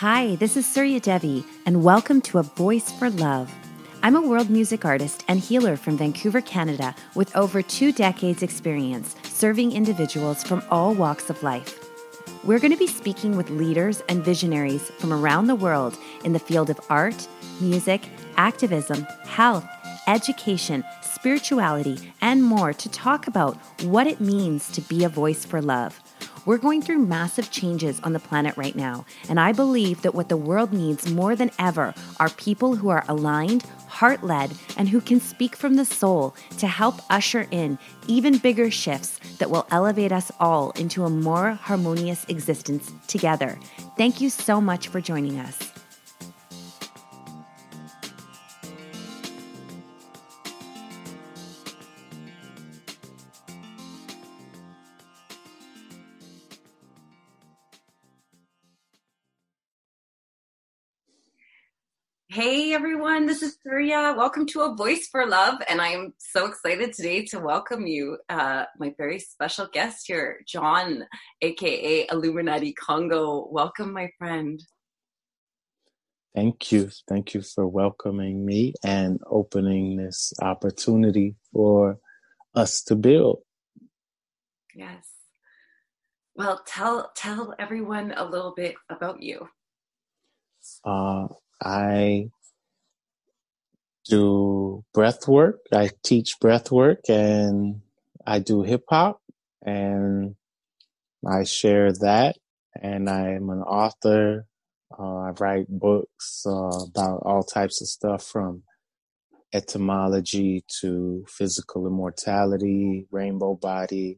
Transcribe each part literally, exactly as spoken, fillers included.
Hi, this is Surya Devi, and welcome to A Voice for Love. I'm a world music artist and healer from Vancouver, Canada, with over two decades experience serving individuals from all walks of life. We're going to be speaking with leaders and visionaries from around the world in the field of art, music, activism, health, education, spirituality, and more to talk about what it means to be a voice for love. We're going through massive changes on the planet right now, and I believe that what the world needs more than ever are people who are aligned, heart-led, and who can speak from the soul to help usher in even bigger shifts that will elevate us all into a more harmonious existence together. Thank you so much for joining us. Hey everyone, this is Surya. Welcome to A Voice for Love, and I'm so excited today to welcome you, uh, my very special guest here, John, aka Illuminati Congo. Welcome, my friend. Thank you. Thank you for welcoming me and opening this opportunity for us to build. Yes. Well, tell tell everyone a little bit about you. Uh I do breath work. I teach breath work, and I do hip hop, and I share that. And I am an author. Uh, I write books uh, about all types of stuff, from etymology to physical immortality, rainbow body,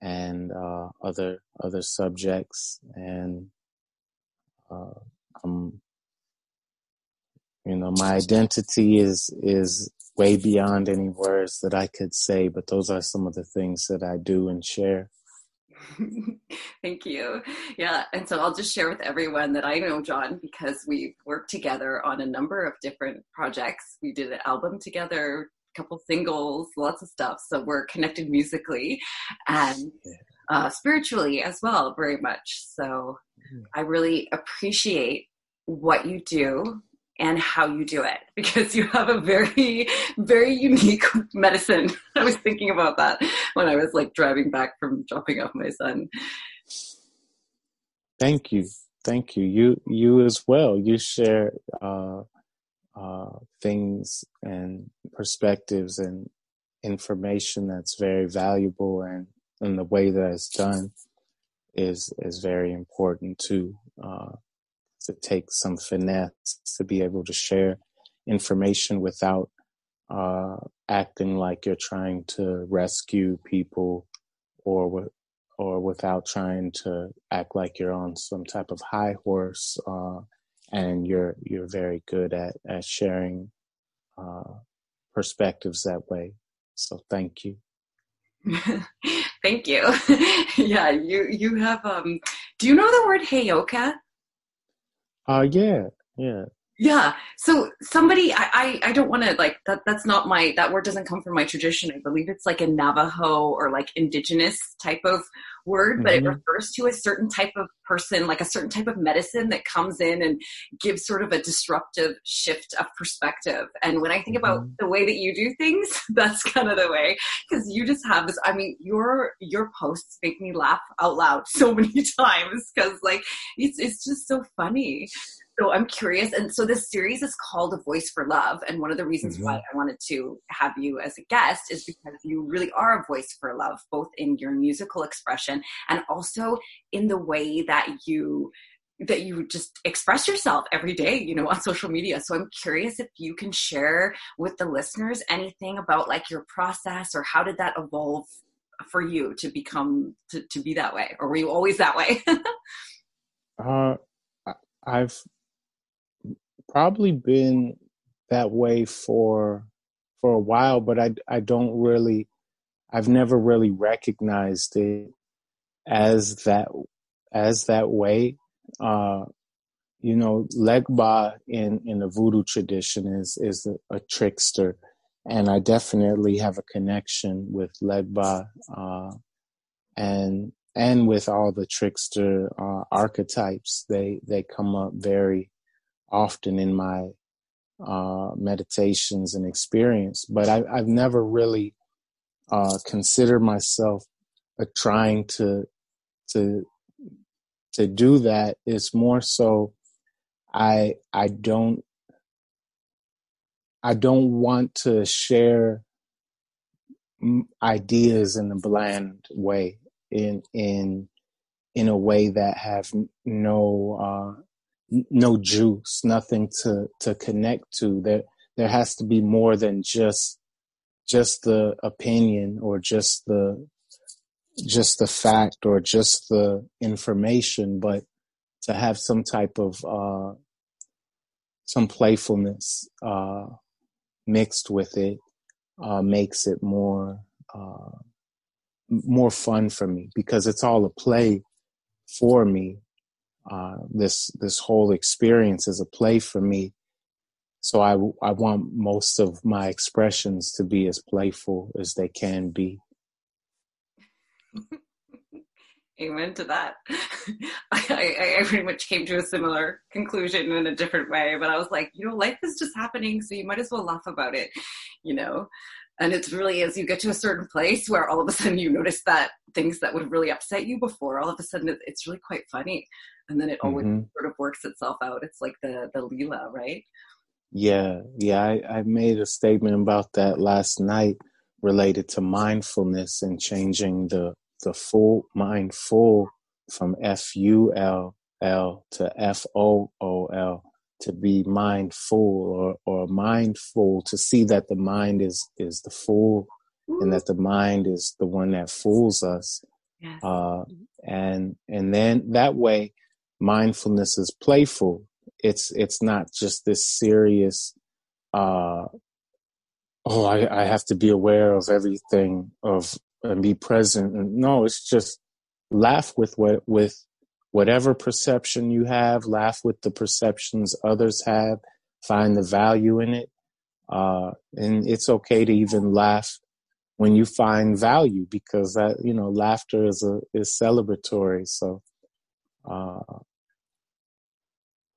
and uh, other other subjects. And uh, I'm You know, my identity is is way beyond any words that I could say, but those are some of the things that I do and share. Thank you. Yeah, and so I'll just share with everyone that I know John because we've worked together on a number of different projects. We did an album together, a couple singles, lots of stuff. So we're connected musically and uh, spiritually as well, very much. So I really appreciate what you do and how you do it, because you have a very, very unique medicine. I was thinking about that when I was like driving back from dropping off my son. Thank you. Thank you. You, you as well. You share uh, uh, things and perspectives and information that's very valuable, and, and the way that it's done is, is very important too. Uh, It takes some finesse to be able to share information without uh, acting like you're trying to rescue people, or or without trying to act like you're on some type of high horse. Uh, and you're you're very good at at sharing uh, perspectives that way. So thank you. Thank you. Yeah, you you have. Um, do you know the word Heyoka? Uh, yeah, yeah. Yeah, so somebody, I, I, I don't want to, like, that. that's not my, that word doesn't come from my tradition. I believe it's like a Navajo or like indigenous type of word, mm-hmm. but it refers to a certain type of person, like a certain type of medicine that comes in and gives sort of a disruptive shift of perspective. And when I think mm-hmm. about the way that you do things, that's kind of the way, because you just have this, I mean, your your posts make me laugh out loud so many times, because like, it's it's just so funny. So I'm curious. And so this series is called A Voice for Love. And one of the reasons mm-hmm. why I wanted to have you as a guest is because you really are a voice for love, both in your musical expression and also in the way that you, that you just express yourself every day, you know, on social media. So I'm curious if you can share with the listeners anything about like your process, or how did that evolve for you to become, to, to be that way? Or were you always that way? uh, I've, Probably been that way for for a while, but I I don't really I've never really recognized it as that as that way. Uh, you know, Legba in in the voodoo tradition is is a, a trickster, and I definitely have a connection with Legba, uh, and and with all the trickster uh, archetypes, they they come up very often in my uh, meditations and experience. But I, I've never really uh, considered myself uh, trying to to to do that. It's more so I I don't I don't want to share ideas in a bland way, in in in a way that have no uh, no juice, nothing to, to connect to. There there has to be more than just just the opinion or just the just the fact or just the information, but to have some type of uh, some playfulness uh, mixed with it. Uh, makes it more uh, more fun for me, because it's all a play for me. Uh, this this whole experience is a play for me, so I I want most of my expressions to be as playful as they can be. Amen to that. I, I pretty much came to a similar conclusion in a different way, but I was like, you know, life is just happening, so you might as well laugh about it, you know? And it really is, you get to a certain place where all of a sudden you notice that things that would really upset you before, all of a sudden it's really quite funny. And then it always mm-hmm. sort of works itself out. It's like the, the Leela, right? Yeah, yeah. I, I made a statement about that last night related to mindfulness and changing the the full mindful from F U L L to F O O L, to be mindful, or, or mindful, to see that the mind is, is the fool and that the mind is the one that fools us. Yes. Uh, and, and then that way mindfulness is playful. It's, it's not just this serious, uh, oh, I, I have to be aware of everything of, and be present. No, it's just laugh with what, with whatever perception you have, laugh with the perceptions others have, find the value in it. Uh, and it's okay to even laugh when you find value, because that, you know, laughter is a, is celebratory. So, uh,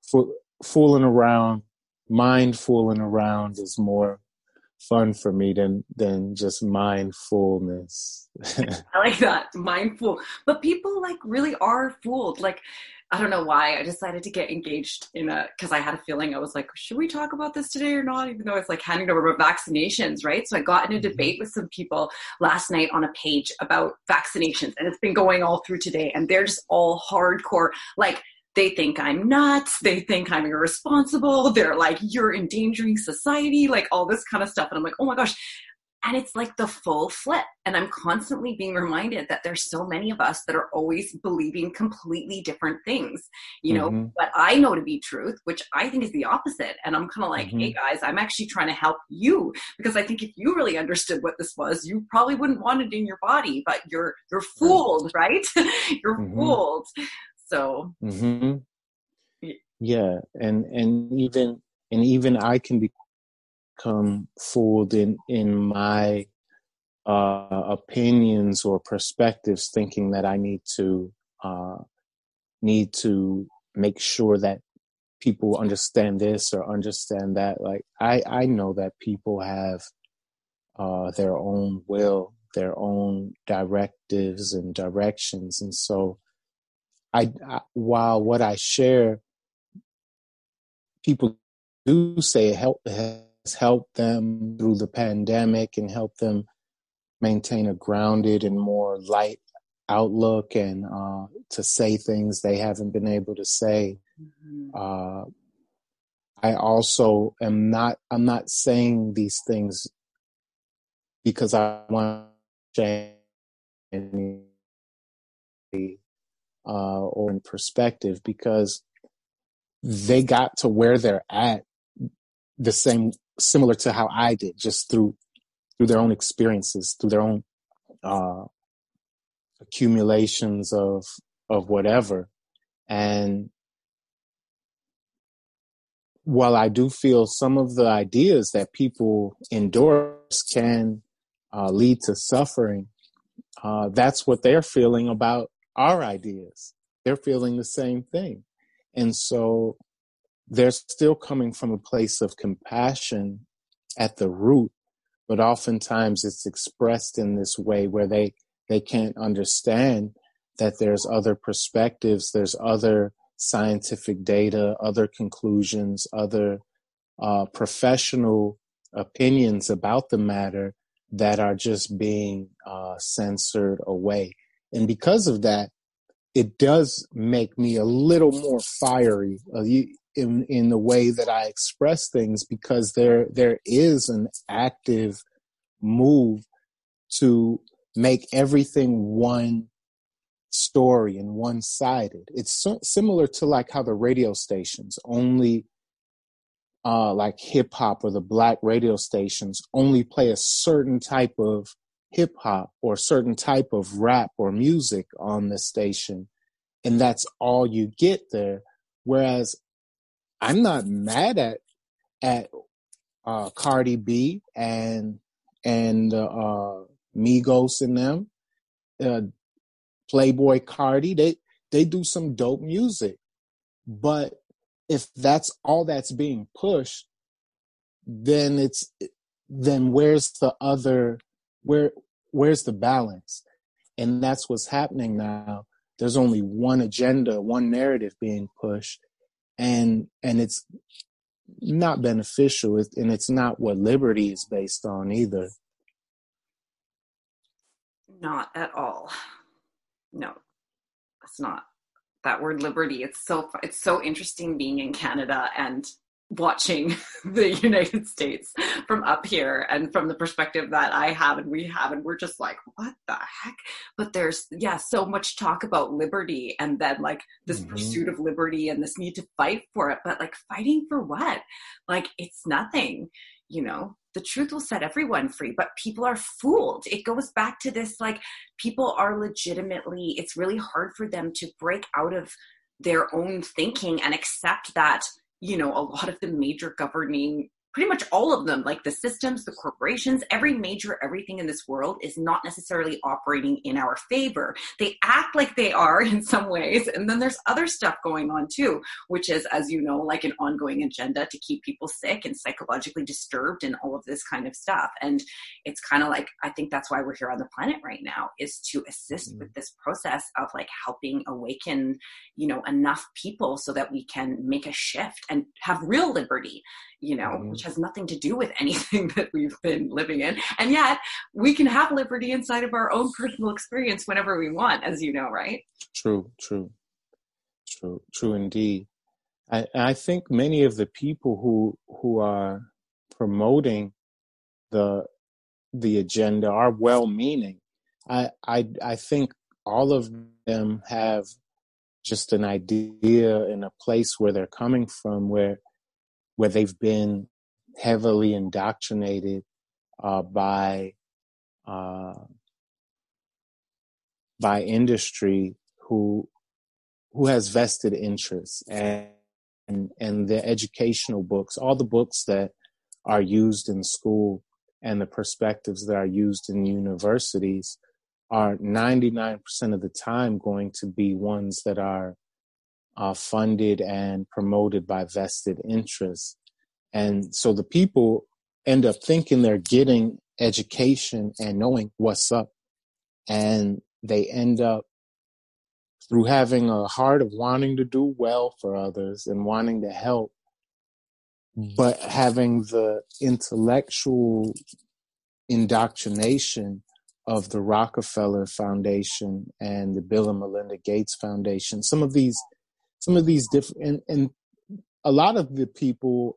fo- fooling around, mind fooling around is more fun for me than than just mindfulness. I like that, mindful. But people like really are fooled. Like, I don't know why I decided to get engaged in a, because I had a feeling, I was like, should we talk about this today or not? Even though it's like handing over vaccinations, right? So I got in a debate with some people last night on a page about vaccinations, and it's been going all through today, and they're just all hardcore, like, they think I'm nuts. They think I'm irresponsible. They're like, you're endangering society, like all this kind of stuff. And I'm like, oh my gosh. And it's like the full flip. And I'm constantly being reminded that there's so many of us that are always believing completely different things, you know, mm-hmm. what I know to be truth, which I think is the opposite. And I'm kind of like, mm-hmm. hey guys, I'm actually trying to help you, because I think if you really understood what this was, you probably wouldn't want it in your body, but you're, you're fooled, right? You're mm-hmm. fooled. So mm-hmm. yeah, and and even and even I can become fooled in in my uh, opinions or perspectives, thinking that I need to uh, need to make sure that people understand this or understand that. Like I, I know that people have uh, their own will, their own directives and directions, and so. I, I, while what I share, people do say it help, has helped them through the pandemic and helped them maintain a grounded and more light outlook, and uh, to say things they haven't been able to say. Mm-hmm. Uh, I also am not, I'm not saying these things because I want to change Uh, or in perspective, because they got to where they're at the same, similar to how I did, just through through their own experiences, through their own uh, accumulations of of whatever. And while I do feel some of the ideas that people endorse can uh, lead to suffering, uh, that's what they're feeling about our ideas. They're feeling the same thing. And so they're still coming from a place of compassion at the root, but oftentimes it's expressed in this way where they, they can't understand that there's other perspectives, there's other scientific data, other conclusions, other uh, professional opinions about the matter that are just being uh, censored away. And because of that, it does make me a little more fiery in in the way that I express things, because there there is an active move to make everything one story and one-sided. It's so similar to like how the radio stations only, uh, like hip hop or the black radio stations only play a certain type of hip hop or certain type of rap or music on the station, and that's all you get there. Whereas I'm not mad at at uh, Cardi B and and uh, Migos and them, uh, Playboy Cardi. They they do some dope music, but if that's all that's being pushed, then it's then where's the other? Where where's the balance? And that's what's happening now. There's only one agenda, one narrative being pushed, and and it's not beneficial, and it's not what liberty is based on either. Not at all. No, it's not. That word liberty, it's so it's so interesting being in Canada and watching the United States from up here and from the perspective that I have and we have, and we're just like, what the heck? But there's, yeah, so much talk about liberty and then like this mm-hmm. pursuit of liberty and this need to fight for it, but like fighting for what? Like it's nothing, you know, the truth will set everyone free, but people are fooled. It goes back to this, like people are legitimately, it's really hard for them to break out of their own thinking and accept that, you know, a lot of the major governing, pretty much all of them, like the systems, the corporations, every major, everything in this world is not necessarily operating in our favor. They act like they are in some ways. And then there's other stuff going on too, which is, as you know, like an ongoing agenda to keep people sick and psychologically disturbed and all of this kind of stuff. And it's kind of like, I think that's why we're here on the planet right now, is to assist mm-hmm. with this process of like helping awaken, you know, enough people so that we can make a shift and have real liberty, you know, mm-hmm. which has nothing to do with anything that we've been living in. And yet we can have liberty inside of our own personal experience whenever we want, as you know, right? True, true, true, true indeed. I, I think many of the people who who are promoting the the agenda are well-meaning. I, I, I think all of them have just an idea and a place where they're coming from, where where they've been heavily indoctrinated uh, by uh, by industry who who has vested interests, and, and and the educational books, all the books that are used in school and the perspectives that are used in universities are ninety-nine percent of the time going to be ones that are Uh, funded and promoted by vested interests. And so the people end up thinking they're getting education and knowing what's up. And they end up, through having a heart of wanting to do well for others and wanting to help, but having the intellectual indoctrination of the Rockefeller Foundation and the Bill and Melinda Gates Foundation. Some of these Some of these different, and, and a lot of the people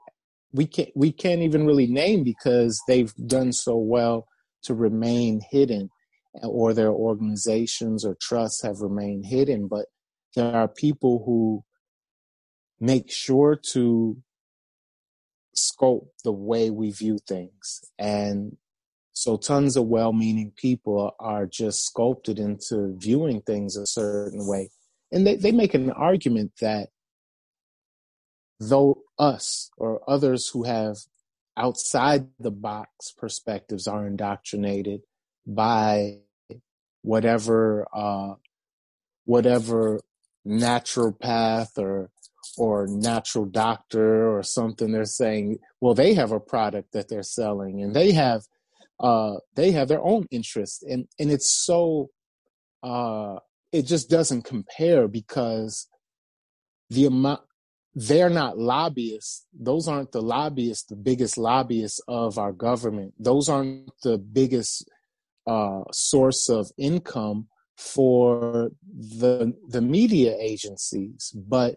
we can't we can't even really name, because they've done so well to remain hidden, or their organizations or trusts have remained hidden. But there are people who make sure to scope the way we view things. And so tons of well-meaning people are just sculpted into viewing things a certain way. And they, they make an argument that though us or others who have outside the box perspectives are indoctrinated by whatever uh, whatever naturopath or or natural doctor or something, they're saying, well, they have a product that they're selling, and they have uh, they have their own interest, and and it's so uh, it just doesn't compare, because the amount, they're not lobbyists. Those aren't the lobbyists, the biggest lobbyists of our government. Those aren't the biggest uh, source of income for the the media agencies, but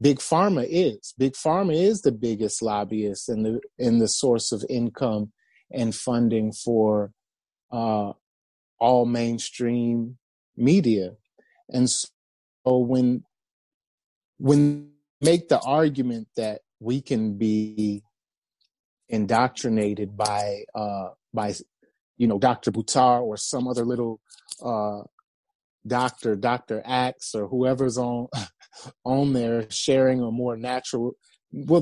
Big Pharma is. Big Pharma is the biggest lobbyist and the and the source of income and funding for uh, all mainstream media. And so when when make the argument that we can be indoctrinated by uh, by you know Doctor Buttar or some other little uh, doctor, Doctor Axe, or whoever's on on there sharing a more natural, well,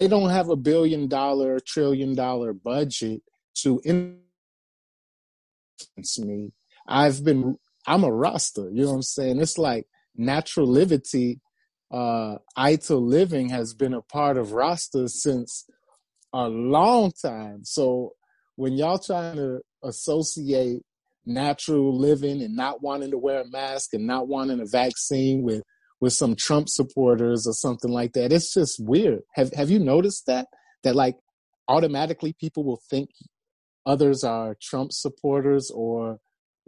they don't have a billion dollar, trillion dollar budget to influence me. I've been, I'm a Rasta, you know what I'm saying? It's like natural livity, uh, I T I L living has been a part of Rasta since a long time. So when y'all trying to associate natural living and not wanting to wear a mask and not wanting a vaccine with with some Trump supporters or something like that, it's just weird. Have have you noticed that? That like automatically people will think others are Trump supporters or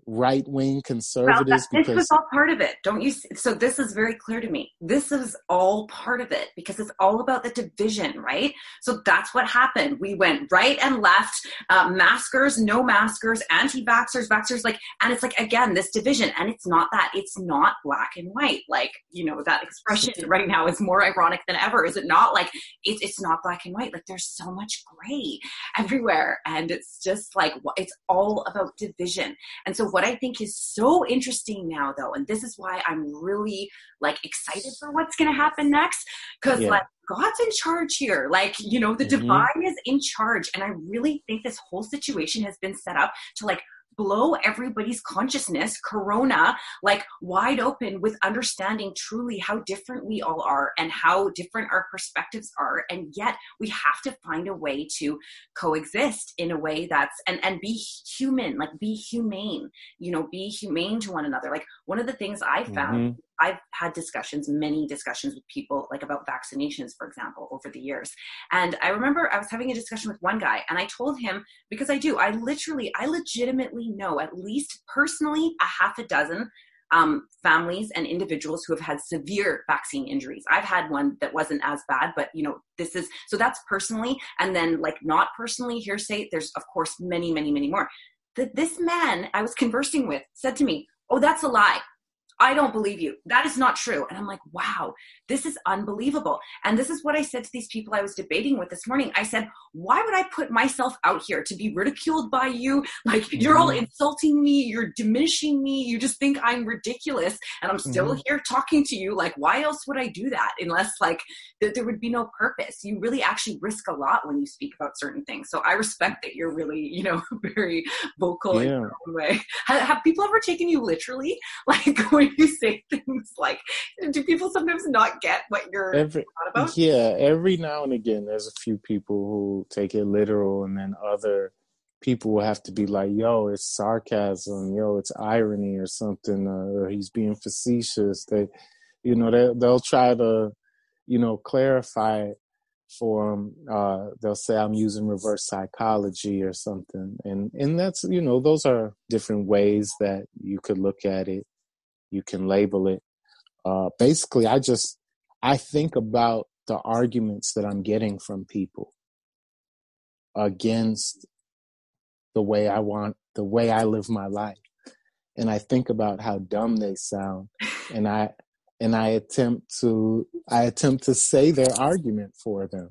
right-wing conservatives. Well, that, because this was all part of it, don't you see? So this is very clear to me. This is all part of it, because it's all about the division, right? So that's what happened. We went right and left, uh, maskers, no maskers, anti-vaxxers, vaxxers, like, and it's like, again, this division, and it's not that. It's not black and white. Like, you know, that expression right now is more ironic than ever, is it not? Like, it's, it's not black and white. Like, there's so much gray everywhere, and it's just like, it's all about division. And so what I think is so interesting now, though, and this is why I'm really, like, excited for what's going to happen next, because, yeah. like, God's in charge here. Like, you know, the mm-hmm. divine is in charge. And I really think this whole situation has been set up to, like, blow everybody's consciousness, corona, like, wide open, with understanding truly how different we all are and how different our perspectives are. And yet we have to find a way to coexist in a way that's, and, and be human, like, be humane, you know, be humane to one another. Like, one of the things I found, mm-hmm. I've had discussions, many discussions with people, like, about vaccinations, for example, over the years. And I remember I was having a discussion with one guy, and I told him, because I do, I literally, I legitimately know at least personally a half a dozen um, families and individuals who have had severe vaccine injuries. I've had one that wasn't as bad, but, you know, this is, so that's personally. And then, like, not personally, hearsay, there's, of course, many, many, many more. That this man I was conversing with said to me, "Oh, that's a lie. I don't believe you. That is not true." And I'm like, wow, this is unbelievable. And this is what I said to these people I was debating with this morning. I said, why would I put myself out here to be ridiculed by you? Like, you're all insulting me. You're diminishing me. You just think I'm ridiculous. And I'm still mm-hmm. here talking to you. Like, why else would I do that? Unless, like, th- there would be no purpose. You really actually risk a lot when you speak about certain things. So I respect that you're really, you know, very vocal yeah. in your own way. Have, have people ever taken you literally? Like, when you say things like, do people sometimes not get what you're every, about? Yeah, every now and again, there's a few people who take it literal, and then other people will have to be like, yo, it's sarcasm, yo, it's irony or something, uh, or he's being facetious. They, you know, they, they'll try to, you know, clarify it for them. Uh, they'll say I'm using reverse psychology or something. And, and that's, you know, those are different ways that you could look at it. You can label it. Uh, basically, I just, I think about the arguments that I'm getting from people against the way I want, the way I live my life. And I think about how dumb they sound. And I, and I attempt to, I attempt to say their argument for them.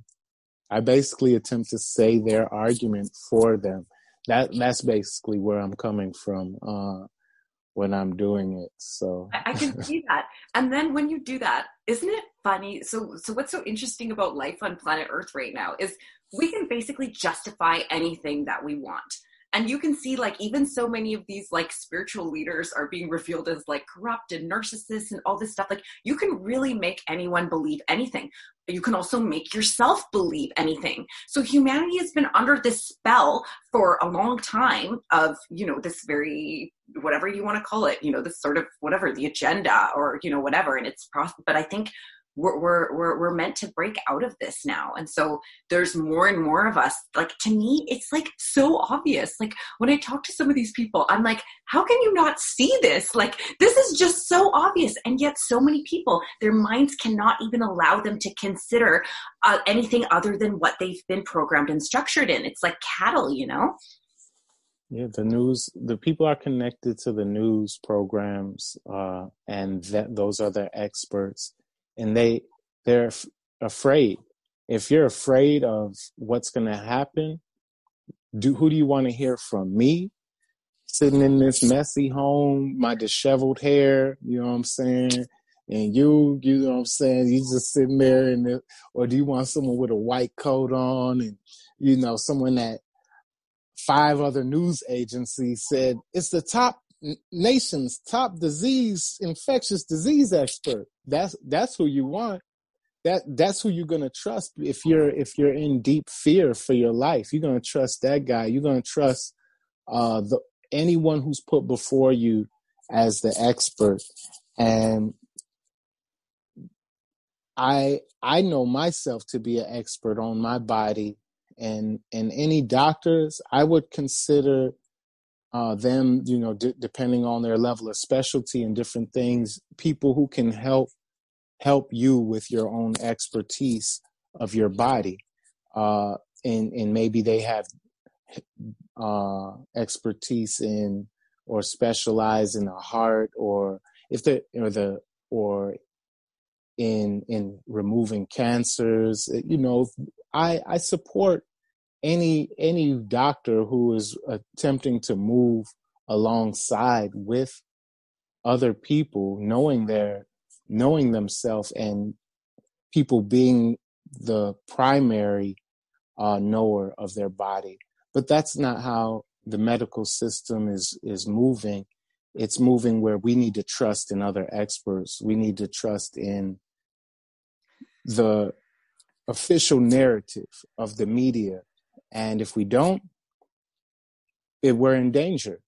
I basically attempt to say their argument for them. That, that's basically where I'm coming from. Uh, when I'm doing it. So I can see that. And then when you do that, isn't it funny? So, so what's so interesting about life on planet Earth right now is we can basically justify anything that we want. And you can see, like, even so many of these, like, spiritual leaders are being revealed as, like, corrupt and narcissists and all this stuff. Like, you can really make anyone believe anything. You can also make yourself believe anything. So humanity has been under this spell for a long time of, you know, this very, whatever you want to call it, you know, this sort of whatever, the agenda or, you know, whatever. And it's, prof- but I think we're, we're, we're, we're meant to break out of this now. And so there's more and more of us. Like, to me, it's like so obvious. Like, when I talk to some of these people, I'm like, how can you not see this? Like, this is just so obvious. And yet so many people, their minds cannot even allow them to consider uh, anything other than what they've been programmed and structured in. It's like cattle, you know? Yeah, the news, the people are connected to the news programs, uh, and that those are their experts. And they, they're f- afraid. If you're afraid of what's going to happen, do, who do you want to hear from? Me? Sitting in this messy home, my disheveled hair, you know what I'm saying? And you, you know what I'm saying? You just sitting there, in the, or do you want someone with a white coat on and, you know, someone that five other news agencies said, it's the top nation's top disease, infectious disease expert. That's that's who you want. That that's who you're gonna trust if you're if you're in deep fear for your life. You're gonna trust that guy. You're gonna trust uh, the anyone who's put before you as the expert. And I I know myself to be an expert on my body, and and any doctors I would consider. Uh, them, you know, d- depending on their level of specialty and different things, people who can help help you with your own expertise of your body, uh, and and maybe they have uh, expertise in or specialize in the heart, or if they or the or in in removing cancers. You know, I I support. Any any doctor who is attempting to move alongside with other people, knowing their knowing themselves, and people being the primary uh, knower of their body, but that's not how the medical system is is moving. It's moving where we need to trust in other experts. We need to trust in the official narrative of the media. And if we don't, it, we're in danger.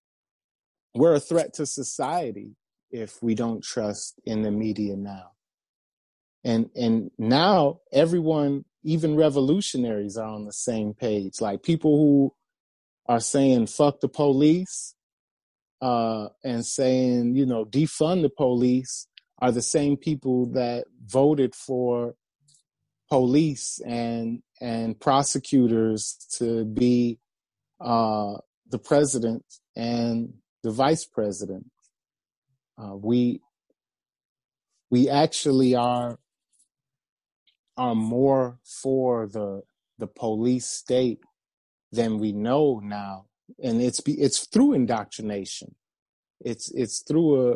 We're a threat to society if we don't trust in the media now. And and now everyone, even revolutionaries, are on the same page. Like people who are saying, fuck the police, uh, and saying, you know, defund the police are the same people that voted for police and and prosecutors to be uh, the president and the vice president. Uh, we we actually are are more for the the police state than we know now, and it's it's through indoctrination. It's it's through a.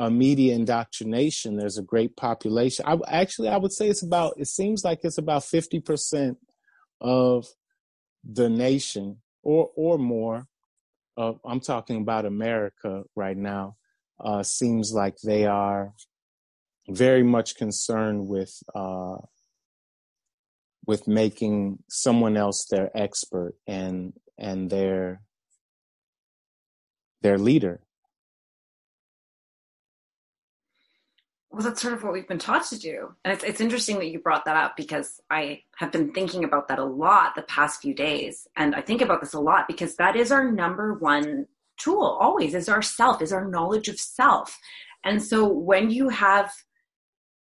A media indoctrination. There's a great population. I actually, I would say it's about, it seems like it's about fifty percent of the nation or, or more of, I'm talking about America right now, uh, seems like they are very much concerned with, uh, with making someone else their expert and, and their, their leader. Well, that's sort of what we've been taught to do. And it's it's interesting that you brought that up, because I have been thinking about that a lot the past few days. And I think about this a lot because that is our number one tool always, is our self, is our knowledge of self. And so when you have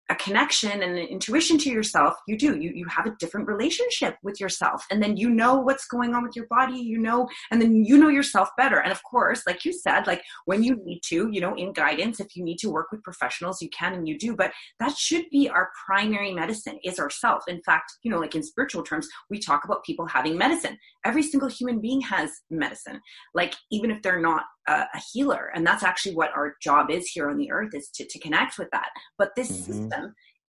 a connection and an intuition to yourself, you do, you, you have a different relationship with yourself. And then you know what's going on with your body, you know, and then you know yourself better. And of course, like you said, like when you need to, you know, in guidance, if you need to work with professionals, you can, and you do, but that should be our primary medicine, is ourself. In fact, you know, like in spiritual terms, we talk about people having medicine. Every single human being has medicine. Like, even if they're not a, a healer, and that's actually what our job is here on the earth, is to, to connect with that. But this mm-hmm. system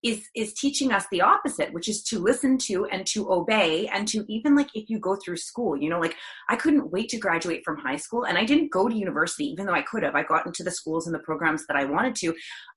is is teaching us the opposite, which is to listen to and to obey and to even, like, if you go through school, you know, like I couldn't wait to graduate from high school, and I didn't go to university, even though I could have. I got into the schools and the programs that I wanted to.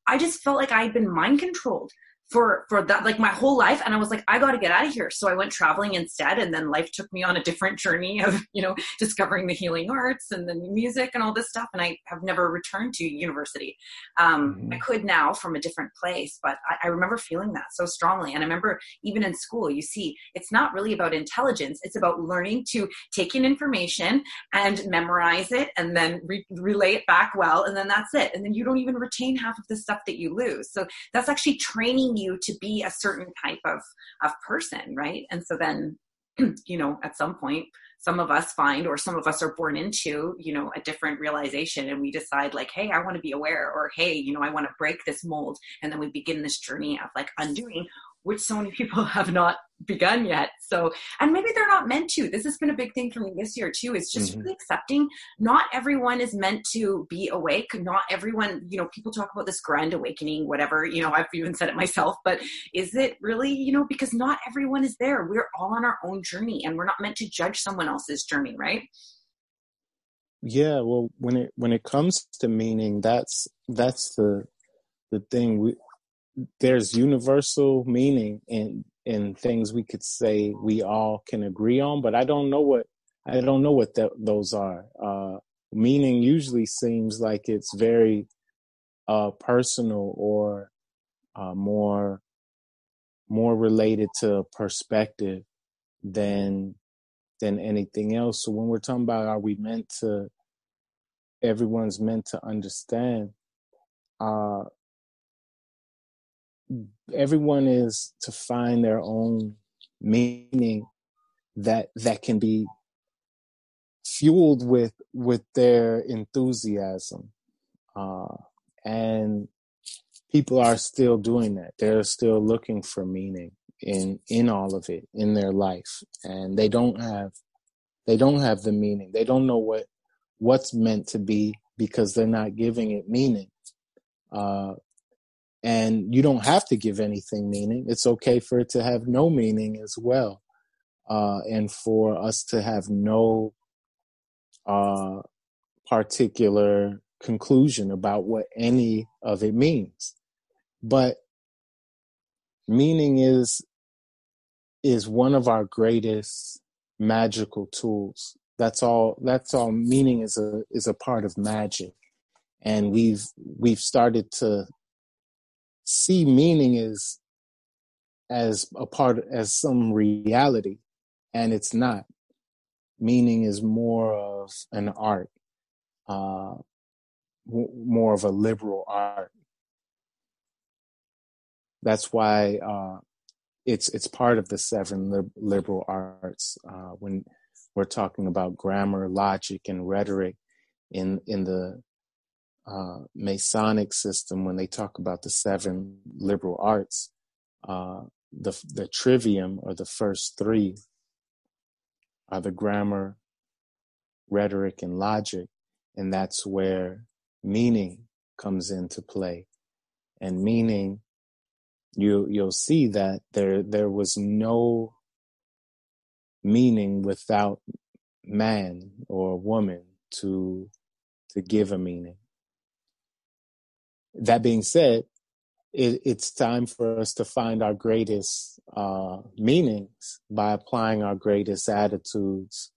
I just felt like I had been mind controlled for, for that, like my whole life. And I was like, I got to get out of here. So I went traveling instead. And then life took me on a different journey of, you know, discovering the healing arts and the music and all this stuff. And I have never returned to university. Um, mm-hmm. I could now from a different place, but I, I remember feeling that so strongly. And I remember even in school, you see, it's not really about intelligence. It's about learning to take in information and memorize it and then re- relay it back well. And then that's it. And then you don't even retain half of the stuff that you lose. So that's actually training you to be a certain type of of person, right? And so then, you know, at some point, some of us find, or some of us are born into, you know, a different realization, and we decide like, hey, I want to be aware, or hey, you know, I want to break this mold. And then we begin this journey of like undoing, which so many people have not begun yet. So, and maybe they're not meant to. This has been a big thing for me this year too, is just mm-hmm. really accepting not everyone is meant to be awake. Not everyone, you know, people talk about this grand awakening, whatever, you know, I've even said it myself, but is it really, you know, because not everyone is there. We're all on our own journey, and we're not meant to judge someone else's journey, right? Yeah. Well, when it, when it comes to meaning, that's, that's the, the thing we, there's universal meaning in, in things we could say we all can agree on, but I don't know what, I don't know what th- those are. Uh, meaning usually seems like it's very, uh, personal or, uh, more, more related to perspective than, than anything else. So when we're talking about, are we meant to, everyone's meant to understand, uh, everyone is to find their own meaning that that can be fueled with with their enthusiasm, uh, and people are still doing that. They're still looking for meaning in in all of it in their life, and they don't have they don't have the meaning. They don't know what what's meant to be because they're not giving it meaning. Uh, And you don't have to give anything meaning. It's okay for it to have no meaning as well. Uh, and for us to have no uh, particular conclusion about what any of it means. But meaning is, is one of our greatest magical tools. That's all, that's all meaning is a, is a part of magic. And we've, we've started to see meaning is as a part, as some reality, and it's not. Meaning is more of an art, uh, w- more of a liberal art. That's why uh, it's it's part of the seven li- liberal arts uh, when we're talking about grammar, logic, and rhetoric in in the Uh, Masonic system. When they talk about the seven liberal arts, uh, the the trivium, or the first three, are the grammar, rhetoric, and logic, and that's where meaning comes into play. And meaning, you you'll see that there there was no meaning without man or woman to to give a meaning. That being said, it, it's time for us to find our greatest uh, meanings by applying our greatest attitudes,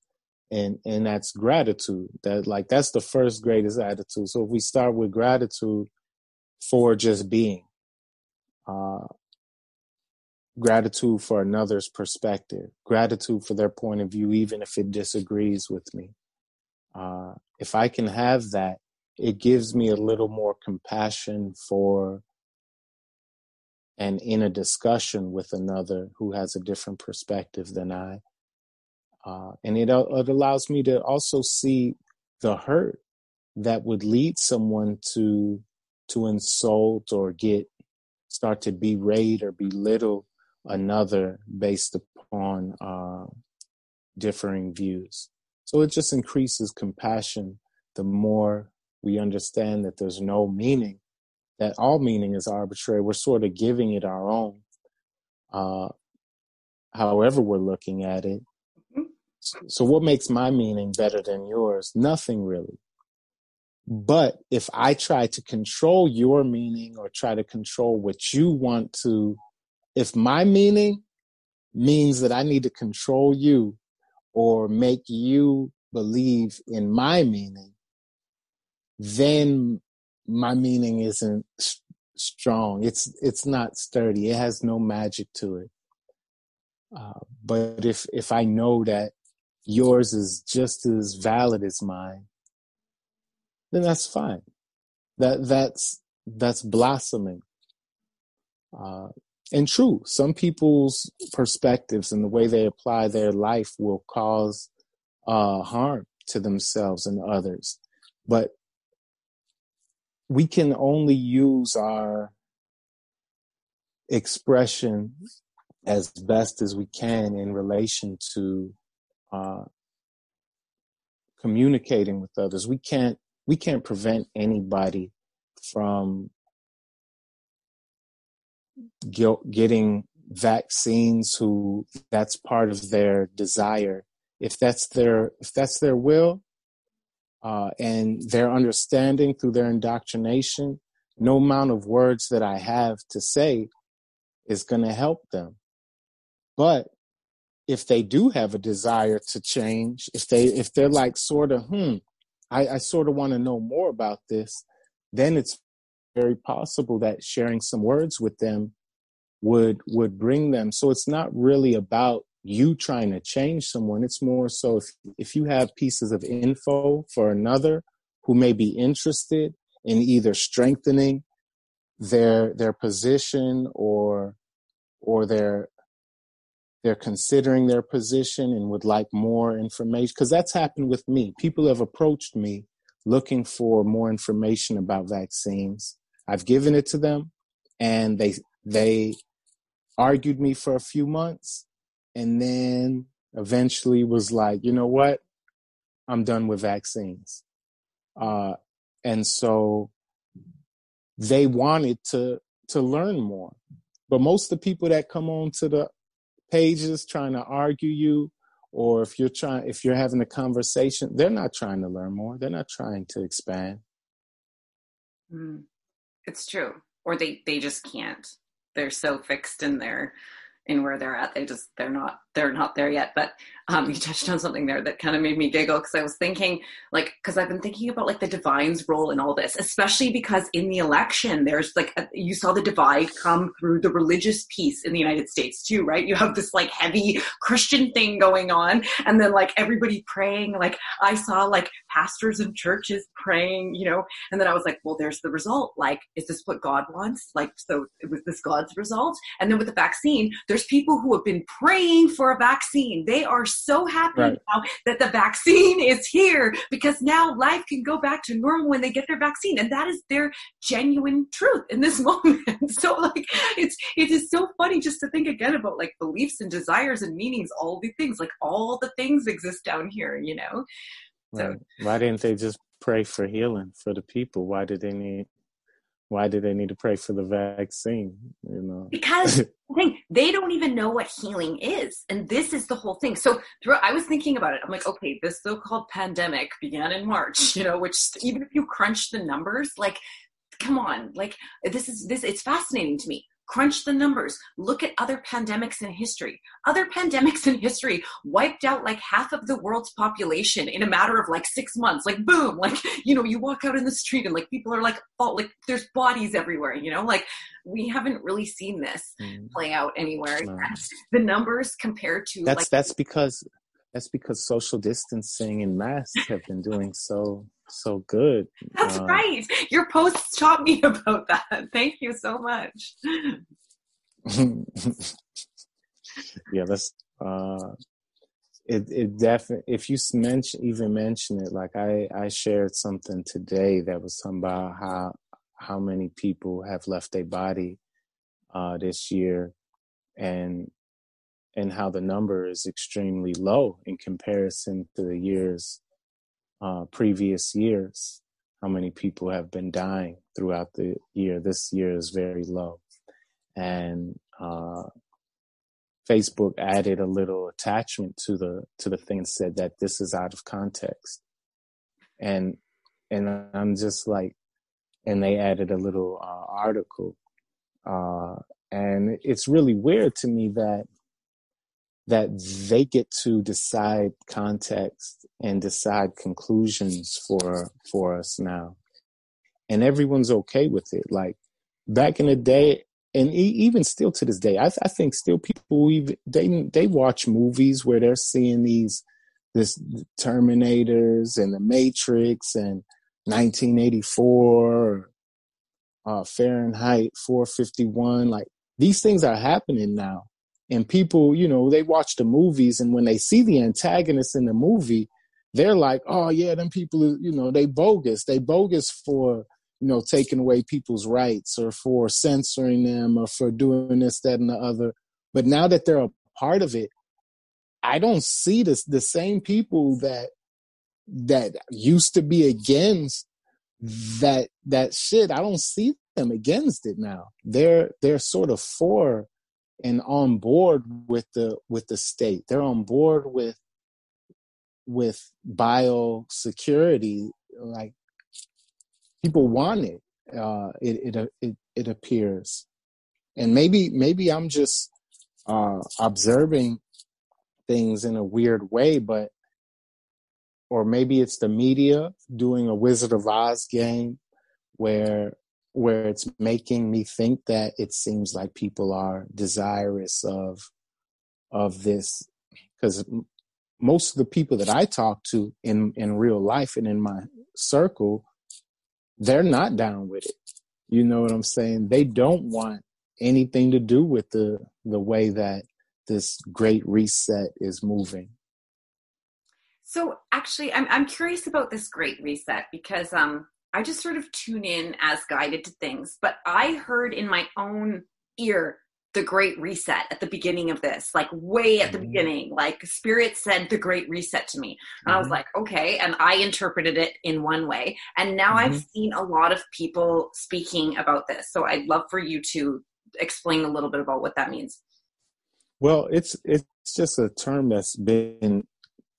and and that's gratitude. That like that's the first greatest attitude. So if we start with gratitude for just being, uh, gratitude for another's perspective, gratitude for their point of view, even if it disagrees with me. Uh, if I can have that, it gives me a little more compassion for and in a discussion with another who has a different perspective than I. Uh, and it, it allows me to also see the hurt that would lead someone to, to insult or get, start to berate or belittle another based upon uh, differing views. So it just increases compassion the more we understand that there's no meaning that all meaning is arbitrary. We're sort of giving it our own, uh, however we're looking at it. So what makes my meaning better than yours? Nothing really. But if I try to control your meaning or try to control what you want to, if my meaning means that I need to control you or make you believe in my meaning, then my meaning isn't s- strong. It's it's not sturdy. It has no magic to it. Uh, but if if I know that yours is just as valid as mine, then that's fine. That that's that's blossoming. Uh, and true, some people's perspectives and the way they apply their life will cause uh, harm to themselves and others. But we can only use our expression as best as we can in relation to uh, communicating with others. We can't we can't prevent anybody from get, getting vaccines who that's part of their desire. If that's their if that's their will. Uh, and their understanding through their indoctrination, no amount of words that I have to say is going to help them. But if they do have a desire to change, if they, if they're like sort of, hmm, I, I sort of want to know more about this, then it's very possible that sharing some words with them would, would bring them. So it's not really about you trying to change someone. It's more so if, if you have pieces of info for another who may be interested in either strengthening their their position or or their they're considering their position and would like more information, because that's happened with me. People have approached me looking for more information about vaccines. I've given it to them, and they they argued me for a few months. And then eventually was like, you know what? I'm done with vaccines. Uh, and so they wanted to to learn more. But most of the people that come on to the pages trying to argue you, or if you're trying, if you're having a conversation, they're not trying to learn more. They're not trying to expand. Mm, it's true. Or they, they just can't. They're so fixed in their... and where they're at, they just, they're not, they're not there yet. But um, you touched on something there that kind of made me giggle, because I was thinking, like, because I've been thinking about, like, the divine's role in all this, especially because in the election, there's, like, a, you saw the divide come through the religious piece in the United States, too, right? You have this, like, heavy Christian thing going on, and then, like, everybody praying. Like, I saw, like, pastors and churches praying, you know, and then I was like, well, there's the result. Like, is this what God wants? Like, so was this God's result? And then with the vaccine, there's people who have been praying for a vaccine. They are so happy right now that the vaccine is here, because now life can go back to normal when they get their vaccine. And that is their genuine truth in this moment. So, like, it's, it is so funny just to think again about, like, beliefs and desires and meanings, all the things, like, all the things exist down here, you know? Right. So, why didn't they just pray for healing for the people? Why did they need Why do they need to pray for the vaccine? You know, because they don't even know what healing is, and this is the whole thing. So, throughout, I was thinking about it. I'm like, okay, this so-called pandemic began in March. You know, which even if you crunch the numbers, like, come on, like this is this. It's fascinating to me. Crunch the numbers. Look at other pandemics in history. Other pandemics in history wiped out like half of the world's population in a matter of like six months. Like, boom. Like, you know, you walk out in the street and like people are like, oh, like there's bodies everywhere, you know, like we haven't really seen this mm. play out anywhere. No. The numbers compared to that's, like, that's because, that's because social distancing and masks have been doing so so good. That's uh, right. Your posts taught me about that. Thank you so much. Yeah, that's uh it it definitely, if you mention even mention it, like I I shared something today that was talking about how how many people have left their body uh this year, and and how the number is extremely low in comparison to the years Uh, previous years. how many people have been dying throughout the year. This year is very low. And uh, Facebook added a little attachment to the to the thing and said that this is out of context. And and I'm just like, and they added a little uh, article. Uh, and it's really weird to me that that they get to decide context and decide conclusions for for us now. And everyone's okay with it. Like back in the day, and even still to this day, I, th- I think still people, they they watch movies where they're seeing these this Terminators and The Matrix and nineteen eighty-four, uh, Fahrenheit four fifty-one. Like these things are happening now. And people, you know, they watch the movies, and when they see the antagonists in the movie, they're like, oh, yeah, them people, you know, they bogus. They bogus for, you know, taking away people's rights or for censoring them or for doing this, that, and the other. But now that they're a part of it, I don't see this, the same people that that used to be against that that shit. I don't see them against it now. They're they're sort of for and on board with the with the state. They're on board with with biosecurity. Like people want it. Uh, it it it it appears, and maybe maybe I'm just uh, observing things in a weird way, but or maybe it's the media doing a Wizard of Oz game where. where it's making me think that it seems like people are desirous of of this, because most of the people that I talk to in, in real life and in my circle, they're not down with it. You know what I'm saying? They don't want anything to do with the, the way that this great reset is moving. So actually, I'm I'm curious about this great reset because um. I just sort of tune in as guided to things, but I heard in my own ear, the Great Reset at the beginning of this, like way at the mm-hmm. beginning, like Spirit said the Great Reset to me. And mm-hmm. I was like, okay. And I interpreted it in one way. And now mm-hmm. I've seen a lot of people speaking about this. So I'd love for you to explain a little bit about what that means. Well, it's, it's just a term that's been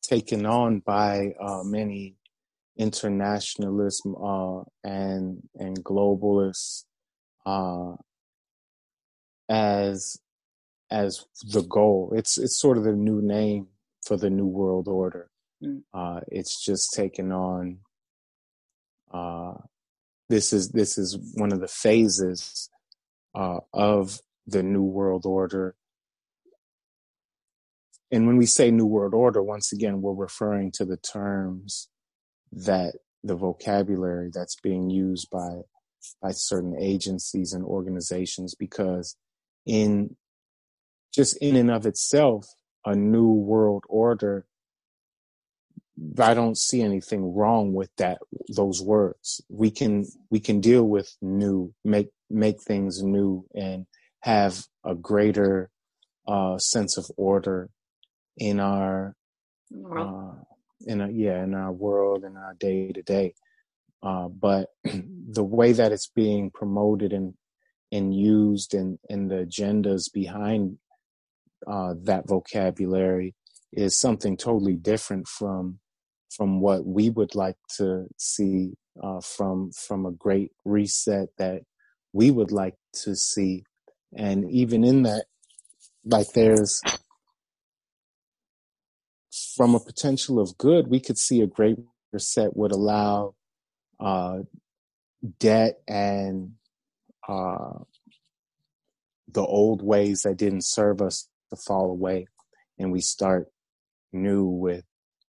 taken on by uh, many internationalism uh, and and globalists uh, as as the goal. It's it's sort of the new name for the New World Order. Uh, it's just taken on. Uh, this is this is one of the phases uh, of the New World Order. And when we say New World Order, once again, we're referring to the terms that the vocabulary that's being used by by certain agencies and organizations, because in just in and of itself, a new world order, I don't see anything wrong with that, those words. We can we can deal with new, make make things new and have a greater uh sense of order in our uh, in a, yeah, in our world and our day to day. But the way that it's being promoted and, and used and, and the agendas behind uh, that vocabulary is something totally different from, from what we would like to see uh, from, from a great reset that we would like to see. And even in that, like there's, from a potential of good, we could see a great reset would allow uh, debt and uh, the old ways that didn't serve us to fall away, and we start new with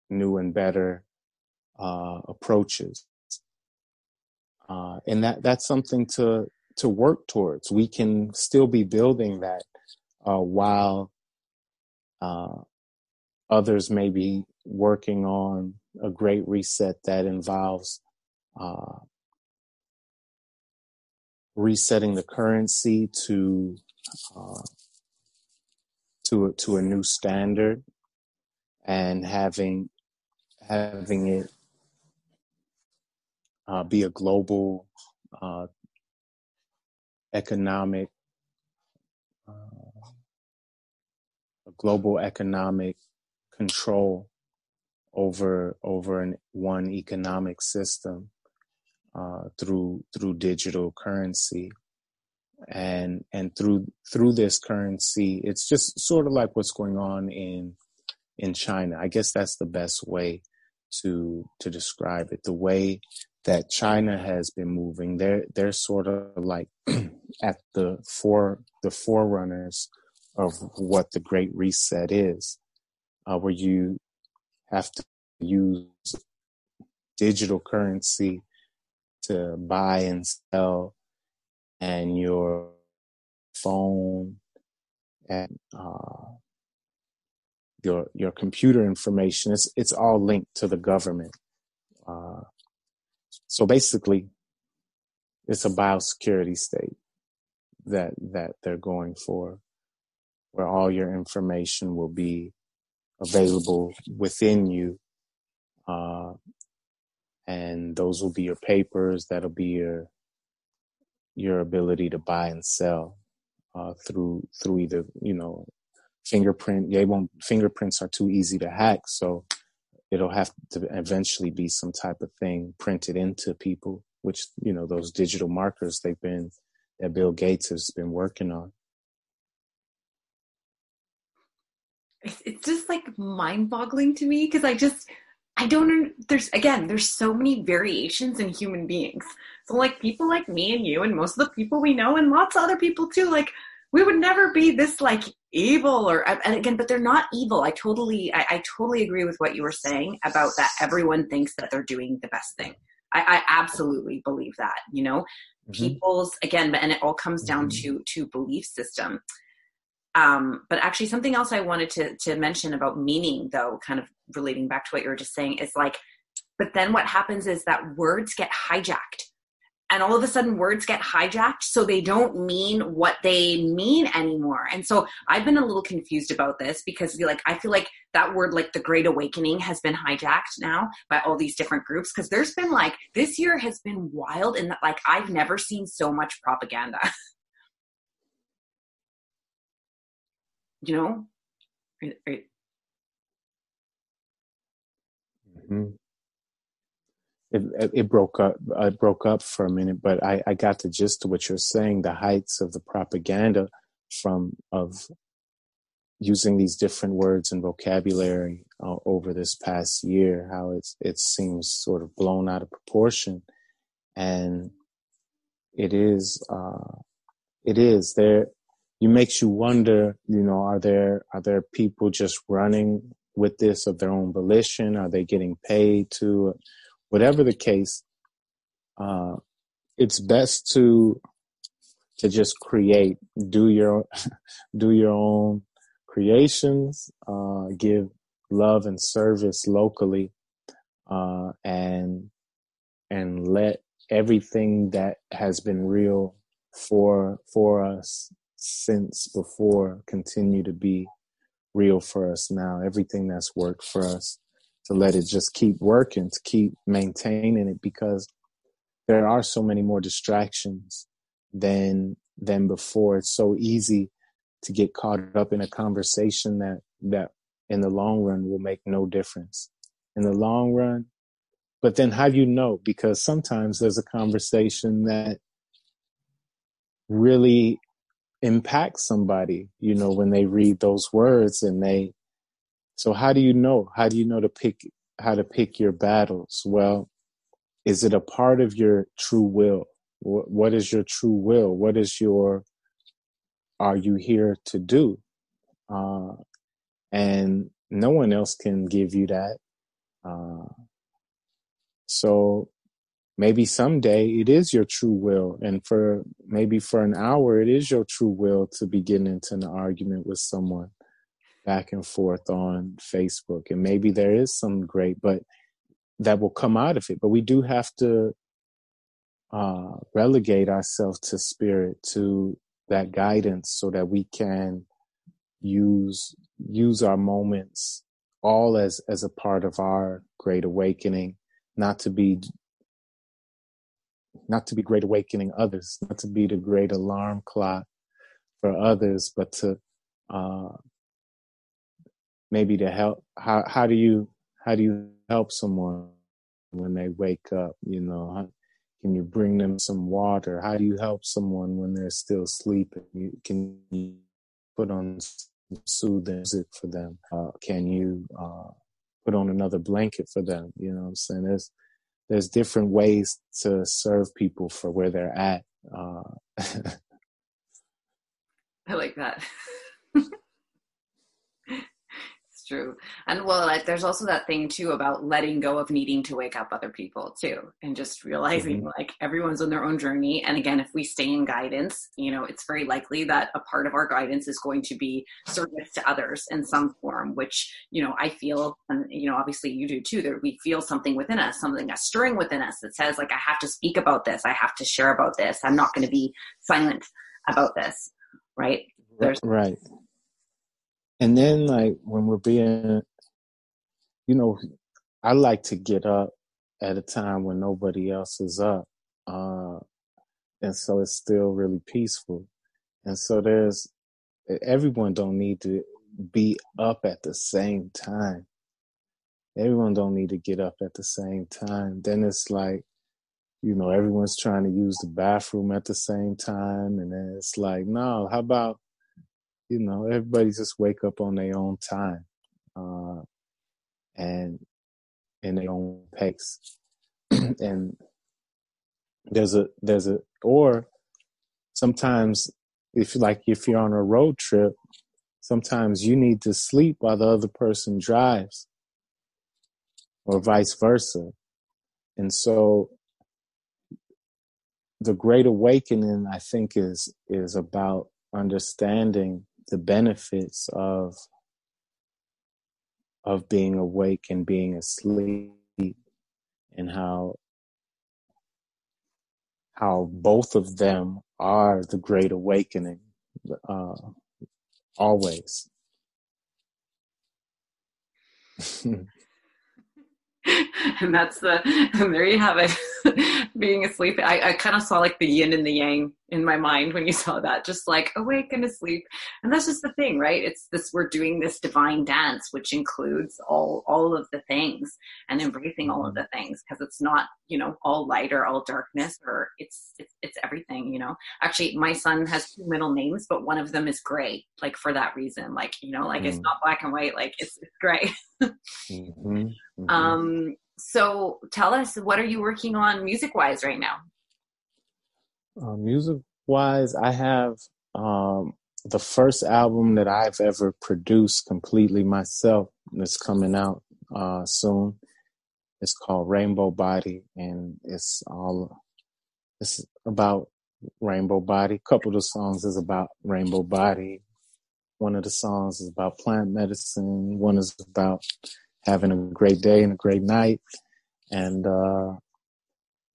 new and better uh, approaches. Uh, and that that's something to to work towards. We can still be building that uh, while uh, others may be working on a great reset that involves uh, resetting the currency to uh, to a, to a new standard and having having it uh, be a global uh, economic, uh, a global economic control over over an, one economic system uh, through through digital currency. And and through through this currency, it's just sort of like what's going on in in China. I guess that's the best way to to describe it. The way that China has been moving, they're they're sort of like at the for the forerunners of what the Great Reset is, uh, where you have to use digital currency to buy and sell, and your phone and uh, your your computer information. It's, it's all linked to the government. Uh, so basically, it's a biosecurity state that that they're going for, where all your information will be available within you. Uh, and those will be your papers. That'll be your your ability to buy and sell uh, through through either, you know, fingerprint. They won't, fingerprints are too easy to hack, so it'll have to eventually be some type of thing printed into people, which, you know, those digital markers they've been, that Bill Gates has been working on. It's just like mind-boggling to me because I just, I don't, there's, again, there's so many variations in human beings. So like people like me and you and most of the people we know and lots of other people too, like we would never be this like evil or, and again, but they're not evil. I totally, I, I totally agree with what you were saying about that. Everyone thinks that they're doing the best thing. I, I absolutely believe that, you know, mm-hmm. people's, again, but, and it all comes down mm-hmm. to, to belief system. Um, but actually something else I wanted to, to mention about meaning though, kind of relating back to what you were just saying is like, but then what happens is that words get hijacked and all of a sudden words get hijacked. So they don't mean what they mean anymore. And so I've been a little confused about this because like, I feel like that word, like the Great Awakening has been hijacked now by all these different groups. Cause there's been like, this year has been wild in that like, I've never seen so much propaganda. You know, right, right. Mm-hmm. It, it broke up. I broke up for a minute, but I, I got the gist of what you're saying. The heights of the propaganda from of using these different words and vocabulary uh, over this past year. How it's it seems sort of blown out of proportion, and it is. Uh, it is there. It makes you wonder, you know, are there are there people just running with this of their own volition? Are they getting paid to? Whatever the case, uh, it's best to to just create, do your do your own creations, uh, give love and service locally, uh, and and let everything that has been real for for us since before continue to be real for us now. Everything that's worked for us, to let it just keep working, to keep maintaining it, because there are so many more distractions than than before. It's so easy to get caught up in a conversation that that in the long run will make no difference in the long run. But then how do you know? Because sometimes there's a conversation that really impact somebody, you know, when they read those words and they, so how do you know? How do you know to pick, how to pick your battles? Well, is it a part of your true will? What, what is your true will? What is your, are you here to do? Uh, and no one else can give you that. Uh, so maybe someday it is your true will. And for maybe for an hour, it is your true will to be getting into an argument with someone back and forth on Facebook. And maybe there is some great, but that will come out of it. But we do have to uh, relegate ourselves to spirit, to that guidance, so that we can use, use our moments all as, as a part of our great awakening, not to be not to be great awakening others, not to be the great alarm clock for others, but to uh, maybe to help. How, how do you how do you help someone when they wake up? You know, can you bring them some water? How do you help someone when they're still sleeping? You, can you put on soothing music for them? Uh, can you uh, put on another blanket for them? You know what I'm saying? There's there's different ways to serve people for where they're at. Uh, I like that. It's true. And well, like, there's also that thing too about letting go of needing to wake up other people too. And just realizing mm-hmm. like everyone's on their own journey. And again, if we stay in guidance, you know, it's very likely that a part of our guidance is going to be service to others in some form, which, you know, I feel, and you know, obviously you do too, that we feel something within us, something, a stirring within us that says like, I have to speak about this. I have to share about this. I'm not going to be silent about this. Right. There's- right. And then like when we're being, you know, I like to get up at a time when nobody else is up. Uh, and so it's still really peaceful. And so there's, everyone don't need to be up at the same time. Everyone don't need to get up at the same time. Then it's like, you know, everyone's trying to use the bathroom at the same time. And then it's like, no, how about, you know, everybody just wake up on their own time uh, and in their own pace. And there's a, there's a, or sometimes if like, if you're on a road trip, sometimes you need to sleep while the other person drives or vice versa. And so the Great Awakening, I think, is is about understanding the benefits of of being awake and being asleep, and how how both of them are the Great Awakening, uh, always. And that's the, and there you have it, being asleep. I, I kind of saw like the yin and the yang in my mind when you saw that, just like awake and asleep. And that's just the thing, right? It's this, we're doing this divine dance, which includes all, all of the things and embracing all of the things. Cause it's not, you know, all light or all darkness, or it's, it's, it's everything, you know. Actually, my son has two middle names, but one of them is gray, like for that reason, like, you know, like mm. it's not black and white, like it's, it's gray. Mm-hmm, mm-hmm. Um, so tell us, what are you working on music wise right now? Uh, music wise, I have, um, the first album that I've ever produced completely myself, that's coming out, uh, soon. It's called Rainbow Body, and it's all, it's about Rainbow Body. A couple of the songs is about Rainbow Body. One of the songs is about plant medicine. One is about having a great day and a great night. And, uh,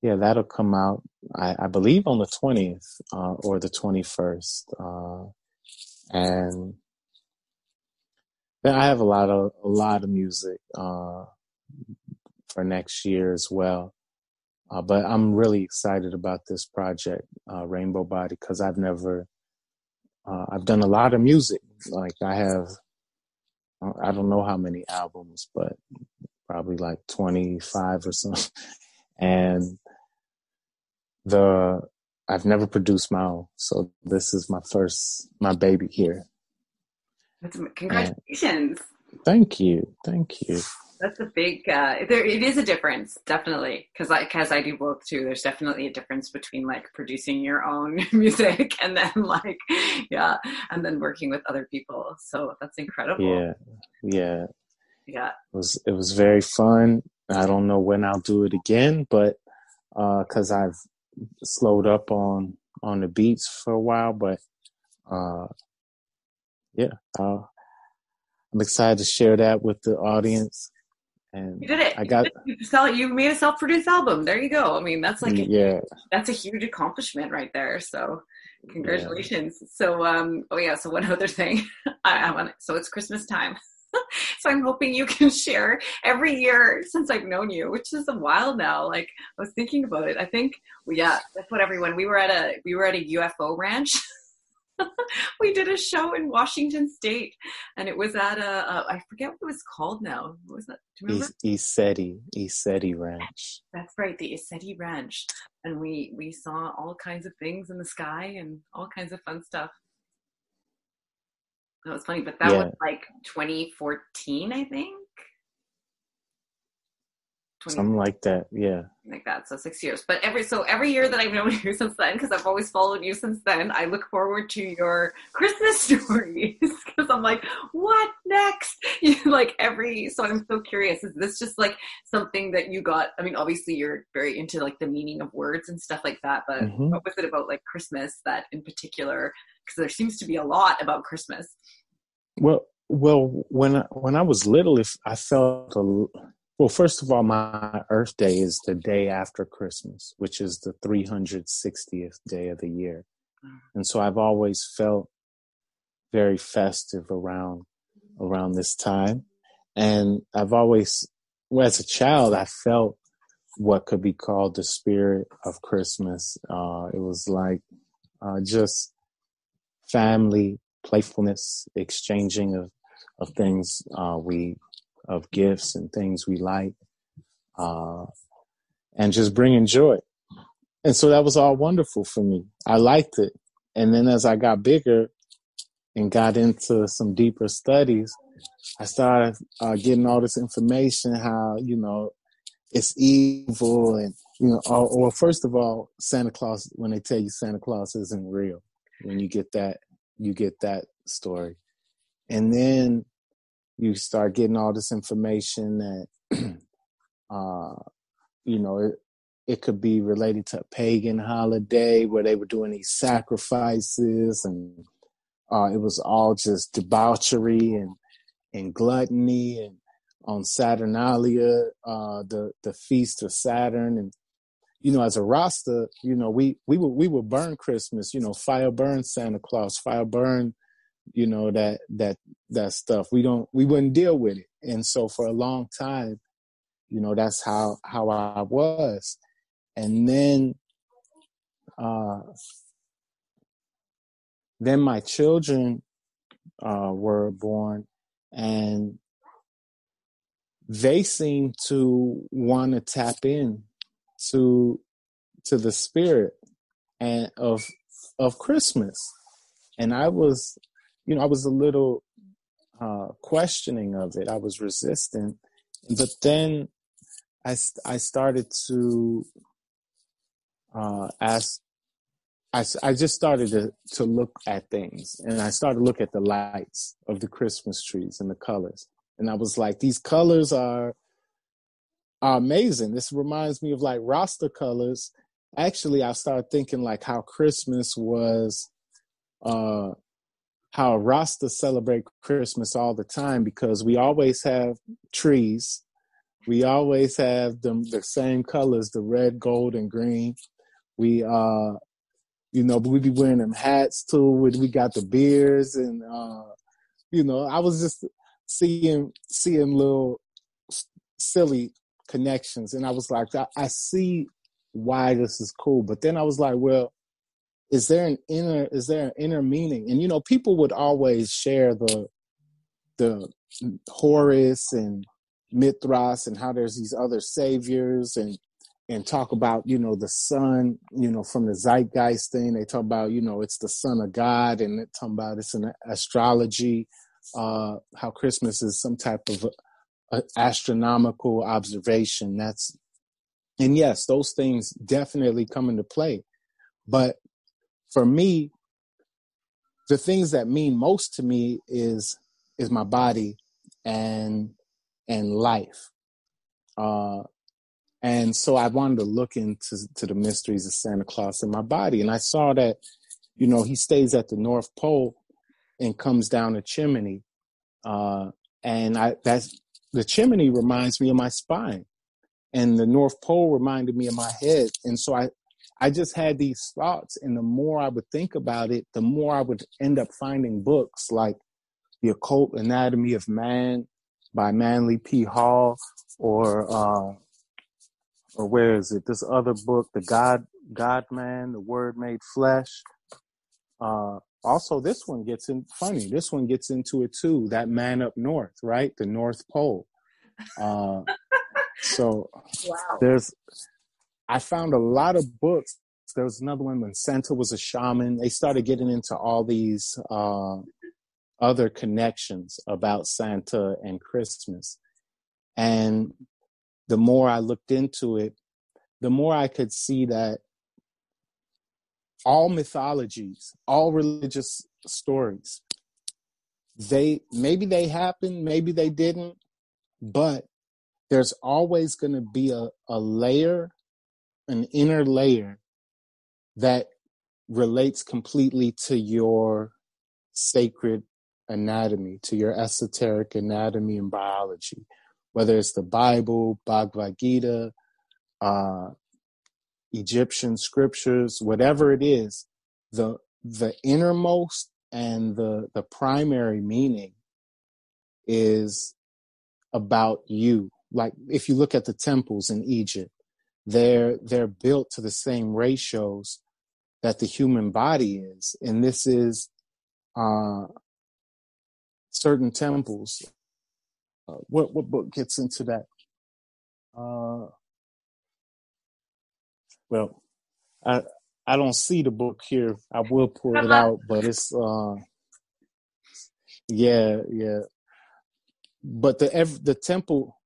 yeah, that'll come out, I, I believe, on the twentieth, uh, or the twenty-first. Uh, and then I have a lot of, a lot of music, uh, for next year as well. Uh, but I'm really excited about this project, uh, Rainbow Body, because I've never, Uh, I've done a lot of music. Like I have, I don't know how many albums, but probably like twenty-five or something. And the, I've never produced my own. So this is my first, my baby here. Congratulations. And thank you. Thank you. That's a big, uh, there, it is a difference, definitely. Cause I, cause I do both too. There's definitely a difference between like producing your own music and then like, yeah. And then working with other people. So that's incredible. Yeah. Yeah. Yeah. It was, it was very fun. I don't know when I'll do it again, but, uh, cause I've slowed up on, on the beats for a while, but, uh, yeah. Uh, I'm excited to share that with the audience. And you did it. I got you, it. You made a self-produced album. There you go. I mean, that's like a, yeah. That's a huge accomplishment right there. So, congratulations. Yeah. So, um, oh yeah. So one other thing, I, I want. So it's Christmas time. So I'm hoping you can share every year since I've known you, which is a while now. Like I was thinking about it. I think, well, yeah, that's what everyone, we were at a, we were at a U F O ranch. We did a show in Washington State, and it was at a, a I forget what it was called now. What was that? Do you remember? East Seti, East Seti Ranch. That's right, the East Seti Ranch, and we we saw all kinds of things in the sky and all kinds of fun stuff. That was funny, but that yeah. was like twenty fourteen, I think. Something like that, yeah. Like that, so six years. But every so every year that I've known you since then, because I've always followed you since then, I look forward to your Christmas stories because I'm like, what next? You like every. So I'm so curious. Is this just like something that you got? I mean, obviously you're very into like the meaning of words and stuff like that. But mm-hmm. what was it about like Christmas that in particular? Because there seems to be a lot about Christmas. Well, well, when I, when I was little, if I felt a. Well, first of all, my Earth Day is the day after Christmas, which is the three hundred sixtieth day of the year. And so I've always felt very festive around around this time. And I've always, well, as a child, I felt what could be called the spirit of Christmas. Uh, it was like uh, just family, playfulness, exchanging of, of things uh, we of gifts and things we like, uh, and just bringing joy. And so that was all wonderful for me. I liked it. And then as I got bigger and got into some deeper studies, I started uh, getting all this information, how, you know, it's evil and, you know, or, or first of all, Santa Claus, when they tell you Santa Claus isn't real, when you get that, you get that story. And then you start getting all this information that, uh, you know, it, it could be related to a pagan holiday where they were doing these sacrifices, and uh, it was all just debauchery and, and gluttony. And on Saturnalia, uh, the the feast of Saturn, and you know, as a Rasta, you know, we we would we would burn Christmas. You know, fire burn Santa Claus, fire burn. You know, that, that, that stuff, we don't, we wouldn't deal with it. And so for a long time, you know, that's how, how I was. And then, uh, then my children, uh, were born, and they seemed to want to tap in to, to the spirit and of, of Christmas. And I was, You know, I was a little uh, questioning of it. I was resistant, but then I I started to uh, ask. I, I just started to, to look at things, and I started to look at the lights of the Christmas trees and the colors. And I was like, these colors are, are amazing. This reminds me of like Rasta colors. Actually, I started thinking like how Christmas was. Uh, how Rasta celebrate Christmas all the time, because we always have trees. We always have them, the same colors, the red, gold, and green. We, uh, you know, but we be wearing them hats too. We got the beards and, uh, you know, I was just seeing, seeing little silly connections. And I was like, I, I see why this is cool. But then I was like, well, Is there an inner, is there an inner meaning? And, you know, people would always share the, the Horus and Mithras and how there's these other saviors, and, and talk about, you know, the sun, you know, from the Zeitgeist thing. They talk about, you know, it's the son of God, and they talk about it's an astrology, uh, how Christmas is some type of a, a astronomical observation. That's, and yes, those things definitely come into play, but for me, the things that mean most to me is is my body and and life, uh, and so I wanted to look into to the mysteries of Santa Claus and my body. And I saw that, you know, he stays at the North Pole and comes down a chimney, uh, and I that's the chimney reminds me of my spine, and the North Pole reminded me of my head, and so I. I just had these thoughts, and the more I would think about it, the more I would end up finding books like The Occult Anatomy of Man, by Manly P. Hall, or uh, or where is it? This other book, The God God-Man, The Word Made Flesh. Uh, also, this one gets in funny. This one gets into it too. That Man Up North, right? The North Pole. Uh, so wow. there's. I found a lot of books. There was another one when Santa was a shaman. They started getting into all these uh, other connections about Santa and Christmas. And the more I looked into it, the more I could see that all mythologies, all religious stories, they maybe they happened, maybe they didn't, but there's always going to be a, a layer, an inner layer that relates completely to your sacred anatomy, to your esoteric anatomy and biology, whether it's the Bible, Bhagavad Gita, uh, Egyptian scriptures, whatever it is, the the innermost and the, the primary meaning is about you. Like if you look at the temples in Egypt, they're they're built to the same ratios that the human body is. And this is uh, certain temples. Uh, what, what book gets into that? Uh, well, I I don't see the book here. I will pull it out, but it's, uh, yeah, yeah. But the ev- the temple,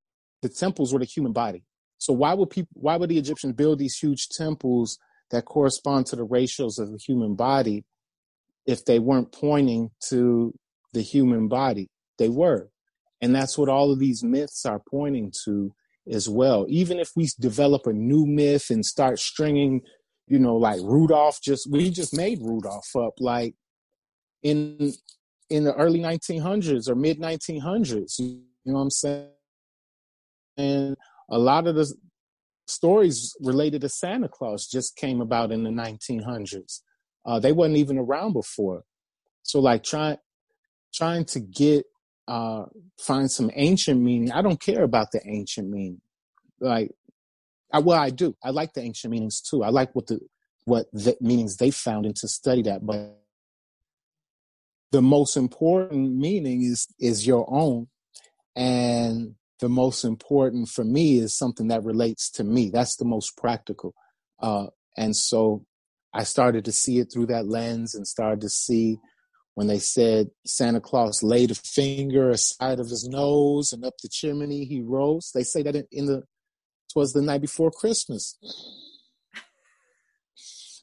the temples were the human body. So why would people? Why would the Egyptians build these huge temples that correspond to the ratios of the human body if they weren't pointing to the human body? They were. And that's what all of these myths are pointing to as well. Even if we develop a new myth and start stringing, you know, like Rudolph, just we just made Rudolph up like in in the early nineteen hundreds or mid nineteen hundreds. You know what I'm saying? And a lot of the stories related to Santa Claus just came about in the nineteen hundreds. Uh, they weren't even around before. So like trying trying to get, uh, find some ancient meaning. I don't care about the ancient meaning. Like, I, well, I do. I like the ancient meanings too. I like what the, what the meanings they found and to study that. But the most important meaning is, is your own. And the most important for me is something that relates to me. That's the most practical. Uh, and so I started to see it through that lens and started to see when they said Santa Claus laid a finger aside of his nose and up the chimney he rose. They say that in, in the, twas the night before Christmas.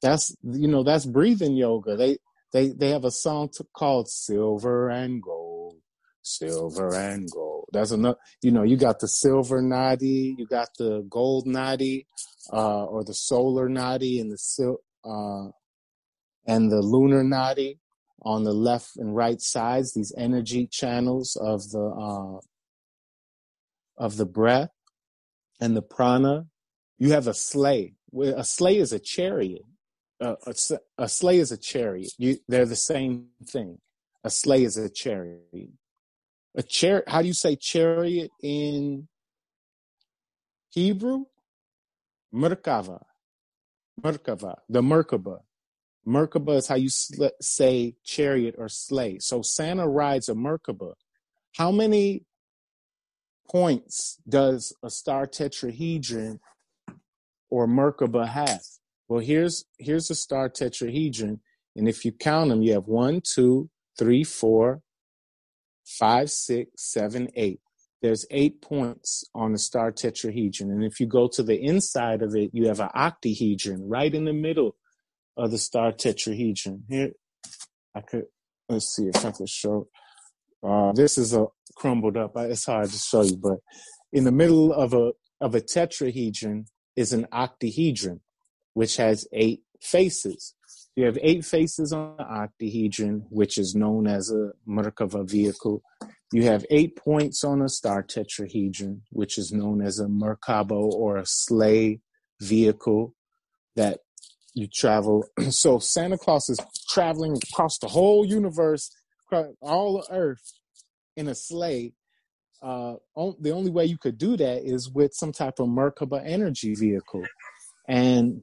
That's, you know, that's breathing yoga. They, they, they have a song to, called Silver and Gold, Silver and Gold. That's another, you know, you got the silver nadi, you got the gold nadi, uh, or the solar nadi and the sil- uh, and the lunar nadi on the left and right sides, these energy channels of the, uh, of the breath and the prana. You have a sleigh. A sleigh is a chariot. Uh, a, a sleigh is a chariot. You, they're the same thing. A sleigh is a chariot. A chariot, how do you say chariot in Hebrew? Merkava. Merkava. The Merkaba. Merkaba is how you sl- say chariot or sleigh. So Santa rides a Merkaba. How many points does a star tetrahedron or Merkaba have? Well, here's, here's a star tetrahedron. And if you count them, you have one, two, three, four, five, six, seven, eight. There's eight points on the star tetrahedron. And if you go to the inside of it, you have an octahedron right in the middle of the star tetrahedron. Here, I could, let's see if I could show. Uh, this is a crumbled up. It's hard to show you, but in the middle of a, of a tetrahedron is an octahedron, which has eight faces. You have eight faces on the octahedron, which is known as a Merkava vehicle. You have eight points on a star tetrahedron, which is known as a Merkaba or a sleigh vehicle that you travel. So Santa Claus is traveling across the whole universe, all of Earth in a sleigh uh, on, the only way you could do that is with some type of Merkaba energy vehicle. And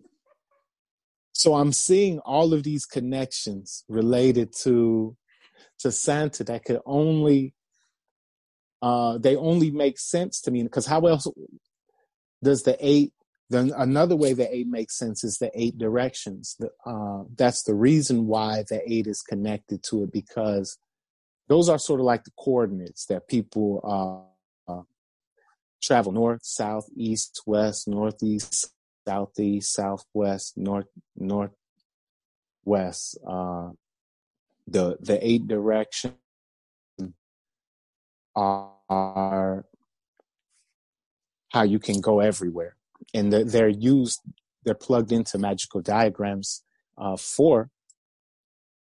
so I'm seeing all of these connections related to to Santa that could only, uh, they only make sense to me. Because how else does the eight, then another way the eight makes sense is the eight directions. The, uh, that's the reason why the eight is connected to it, because those are sort of like the coordinates that people uh, uh, travel north, south, east, west, northeast, southeast, southwest, north, northwest. Uh, the the eight directions are, are how you can go everywhere, and the, they're used. They're plugged into magical diagrams uh, for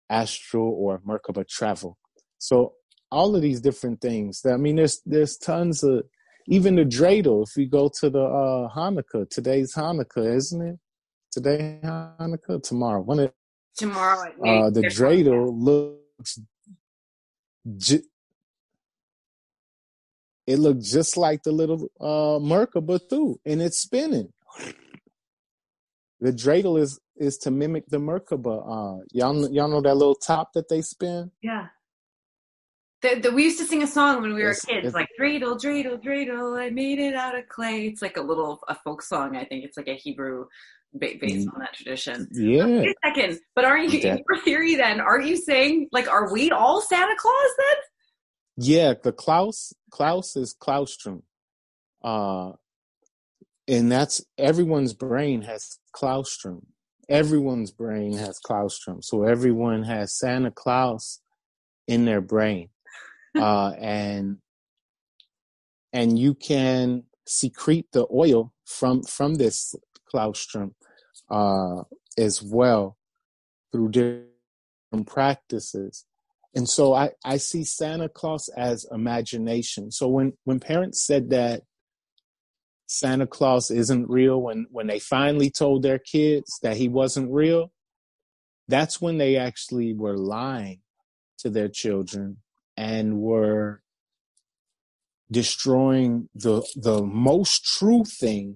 astral or Merkaba travel. So all of these different things. I mean, there's there's tons of. Even the dreidel, if we go to the uh, Hanukkah, today's Hanukkah, isn't it? Today Hanukkah, tomorrow. When it, tomorrow at night. Uh, the dreidel looks, ju- it looked just like the little uh, Merkaba through, and it's spinning. The dreidel is is to mimic the Merkaba. Uh, y'all, y'all know that little top that they spin? Yeah. The, the, we used to sing a song when we were it's, kids, it's, like dreidel, dreidel, dreidel, I made it out of clay. It's like a little a folk song, I think. It's like a Hebrew ba- based on that tradition. Yeah. Wait a second, but aren't you, that, in your theory then, aren't you saying, like, are we all Santa Claus then? Yeah, the Klaus, Klaus is Claustrum. Uh, and that's, everyone's brain has Claustrum. Everyone's brain has Claustrum. So everyone has Santa Claus in their brain. Uh, and and you can secrete the oil from from this claustrum uh, as well through different practices. And so I, I see Santa Claus as imagination. So when, when parents said that Santa Claus isn't real, when, when they finally told their kids that he wasn't real, that's when they actually were lying to their children and were destroying the the most true thing,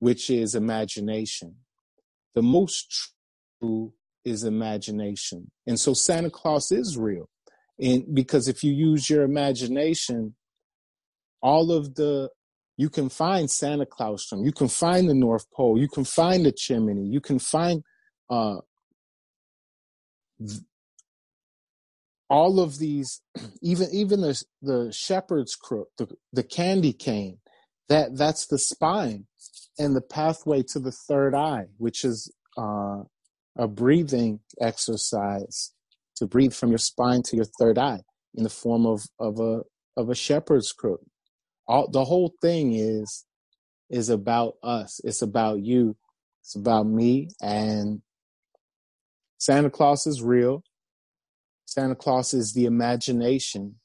which is imagination. The most true is imagination. And so Santa Claus is real. And because if you use your imagination, all of the, you can find Santa Claustrum, you can find the North Pole, you can find the chimney, you can find uh th- all of these, even even the the shepherd's crook, the, the candy cane, that that's the spine and the pathway to the third eye, which is uh, a breathing exercise to breathe from your spine to your third eye in the form of of a of a shepherd's crook. All the whole thing is is about us. It's about you. It's about me. And Santa Claus is real. Santa Claus is the imagination,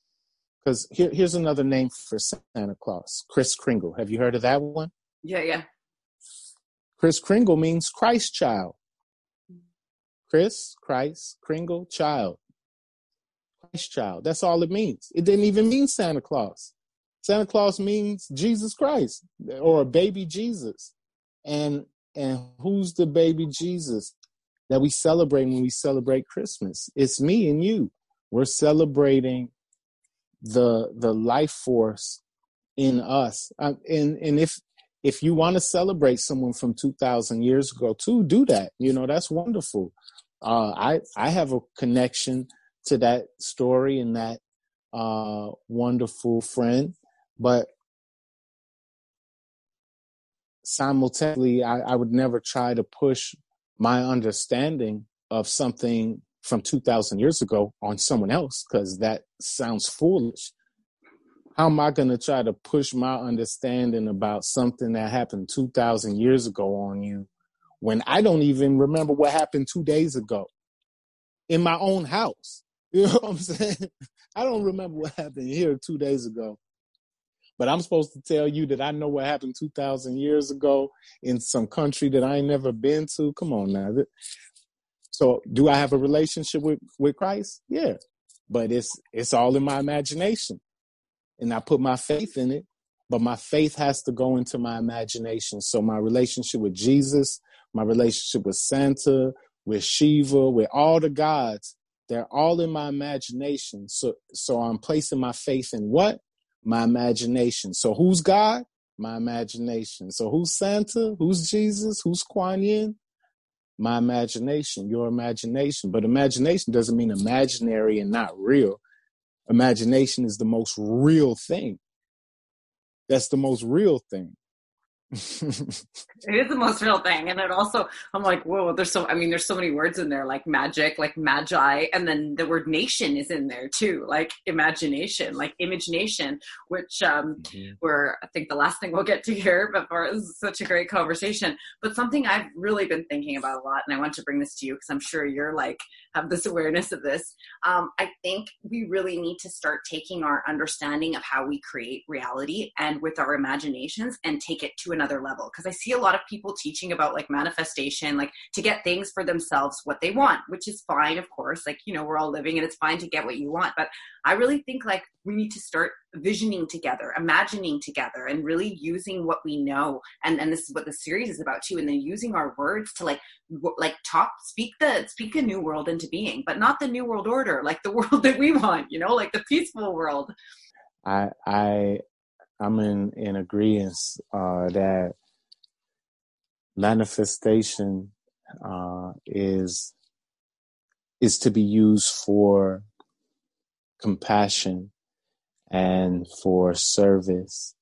because here, here's another name for Santa Claus, Kris Kringle. Have you heard of that one? Yeah, yeah. Kris Kringle means Christ child. Kris, Christ, Kringle, child. Christ child. That's all it means. It didn't even mean Santa Claus. Santa Claus means Jesus Christ or baby Jesus. And and who's the baby Jesus that we celebrate when we celebrate Christmas? It's me and you. We're celebrating the the life force in us. Um, and and if if you want to celebrate someone from two thousand years ago, too, do that. You know, that's wonderful. Uh, I I have a connection to that story and that uh, wonderful friend, but simultaneously, I, I would never try to push my understanding of something from two thousand years ago on someone else, because that sounds foolish. How am I going to try to push my understanding about something that happened two thousand years ago on you when I don't even remember what happened two days ago in my own house? You know what I'm saying? I don't remember what happened here two days ago, but I'm supposed to tell you that I know what happened two thousand years ago in some country that I ain't never been to. Come on now. So do I have a relationship with, with Christ? Yeah. But it's, it's all in my imagination. and I put my faith in it, but my faith has to go into my imagination. So my relationship with Jesus, my relationship with Santa, with Shiva, with all the gods, they're all in my imagination. So, so I'm placing my faith in what? My imagination. So who's God? My imagination. So who's Santa? Who's Jesus? Who's Kuan Yin? My imagination, your imagination. But imagination doesn't mean imaginary and not real. Imagination is the most real thing. That's the most real thing. It is the most real thing. And it also, I'm like, whoa, there's so, I mean, there's so many words in there, like magic, like magi. And then the word nation is in there too. Like imagination, like image nation, which um, mm-hmm. we're, I think the last thing we'll get to hear before this is such a great conversation, but something I've really been thinking about a lot. And I want to bring this to you because I'm sure you're like, have this awareness of this. Um, I think we really need to start taking our understanding of how we create reality and with our imaginations and take it to an another level, because I see a lot of people teaching about like manifestation, like to get things for themselves what they want, which is fine, of course, like, you know, we're all living and it's fine to get what you want, but I really think like we need to start visioning together, imagining together, and really using what we know. And and this is what the series is about too. And then using our words to like, w- like talk, speak the, speak a new world into being, but not the new world order, like the world that we want, you know, like the peaceful world. I, I, I'm in, in agreement uh, that manifestation uh, is is to be used for compassion and for service.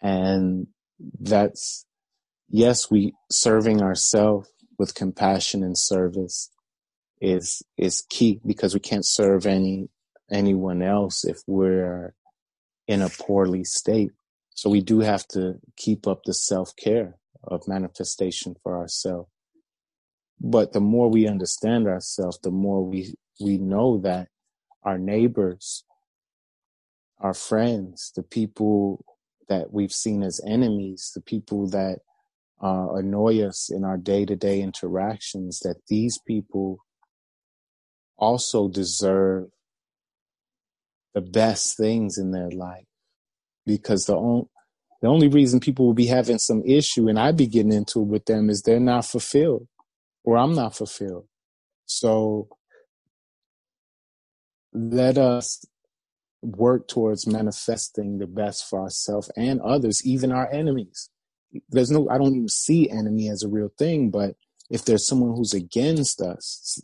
And that's, yes, we serving ourselves with compassion and service is is key, because we can't serve any anyone else if we're in a poorly state. So we do have to keep up the self-care of manifestation for ourselves. But the more we understand ourselves, the more we, we know that our neighbors, our friends, the people that we've seen as enemies, the people that uh, annoy us in our day-to-day interactions, that these people also deserve the best things in their life, because the only the only reason people will be having some issue and I be getting into it with them is they're not fulfilled, or I'm not fulfilled. So let us work towards manifesting the best for ourselves and others, even our enemies. There's no, I don't even see enemy as a real thing, but if there's someone who's against us,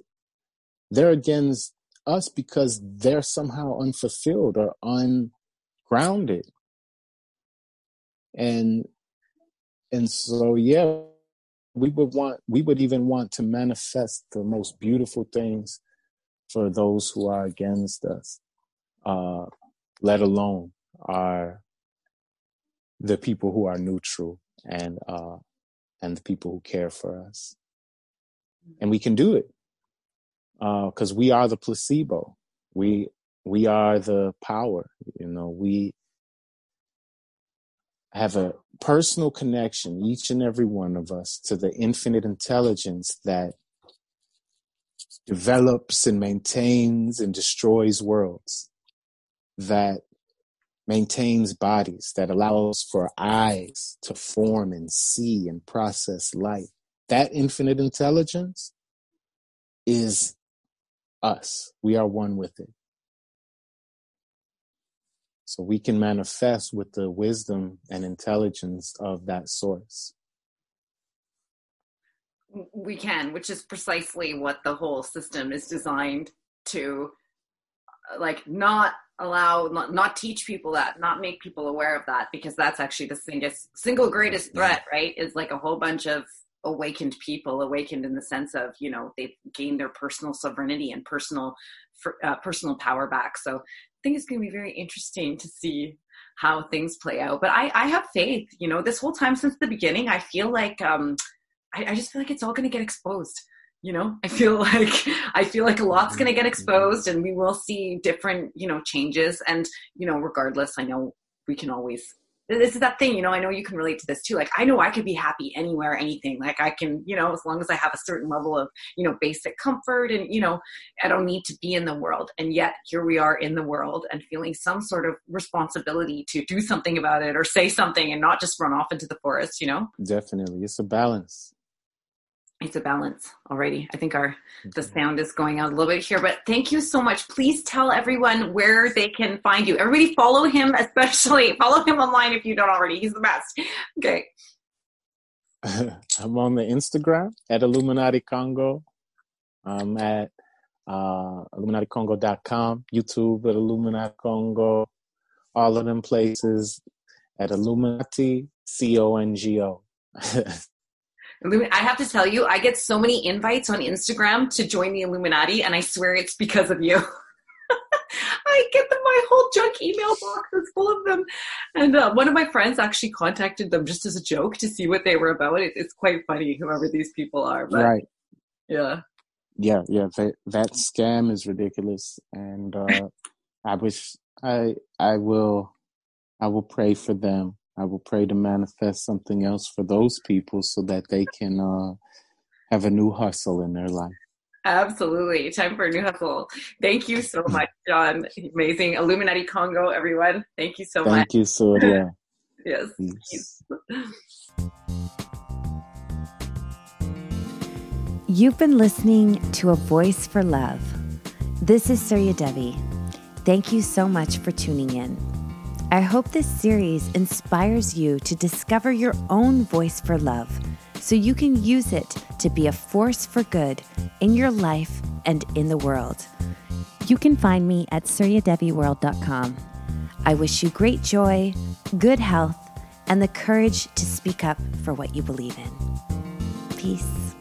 they're against us because they're somehow unfulfilled or ungrounded. And and so, yeah, we would want, we would even want to manifest the most beautiful things for those who are against us, uh, let alone are the people who are neutral and uh, and the people who care for us. And we can do it. Because uh, we are the placebo, we we are the power. You know, we have a personal connection, each and every one of us, to the infinite intelligence that develops and maintains and destroys worlds, that maintains bodies, that allows for eyes to form and see and process light. That infinite intelligence is us. We are one with it. So we can manifest with the wisdom and intelligence of that source. We can, which is precisely what the whole system is designed to, like, not allow, not, not teach people that, not make people aware of that, because that's actually the single, single greatest threat, right? Is like a whole bunch of awakened people, awakened in the sense of, you know, they've gained their personal sovereignty and personal uh, personal power back. So I think it's going to be very interesting to see how things play out. But I, I have faith, you know, this whole time since the beginning, I feel like, um, I, I just feel like it's all going to get exposed. You know, I feel like, I feel like a lot's going to get exposed and we will see different, you know, changes. And, you know, regardless, I know we can always this is that thing, you know, I know you can relate to this too. Like, I know I could be happy anywhere, anything. Like I can, you know, as long as I have a certain level of, you know, basic comfort and, you know, I don't need to be in the world. And yet here we are in the world and feeling some sort of responsibility to do something about it or say something and not just run off into the forest, you know? Definitely. It's a balance. It's a balance already. I think our the sound is going out a little bit here, but thank you so much. Please tell everyone where they can find you. Everybody follow him, especially follow him online if you don't already. He's the best. Okay. I'm on the Instagram at Illuminati Congo. I'm at uh, Illuminati Congo dot com, YouTube at Illuminati Congo, all of them places at Illuminati C O N G O. I have to tell you, I get so many invites on Instagram to join the Illuminati, and I swear it's because of you. I get them, my whole junk email box is full of them. And uh, one of my friends actually contacted them just as a joke to see what they were about. It, it's quite funny, whoever these people are. But, right. Yeah. Yeah, yeah. That, that scam is ridiculous. And uh, I wish I I will I will pray for them. I will pray to manifest something else for those people so that they can uh, have a new hustle in their life. Absolutely. Time for a new hustle. Thank you so much, John. Amazing. Illuminati Congo, everyone. Thank you so Thank much. Thank you, Surya. Yes. Peace. You've been listening to A Voice for Love. This is Surya Devi. Thank you so much for tuning in. I hope this series inspires you to discover your own voice for love so you can use it to be a force for good in your life and in the world. You can find me at surya devi world dot com. I wish you great joy, good health, and the courage to speak up for what you believe in. Peace.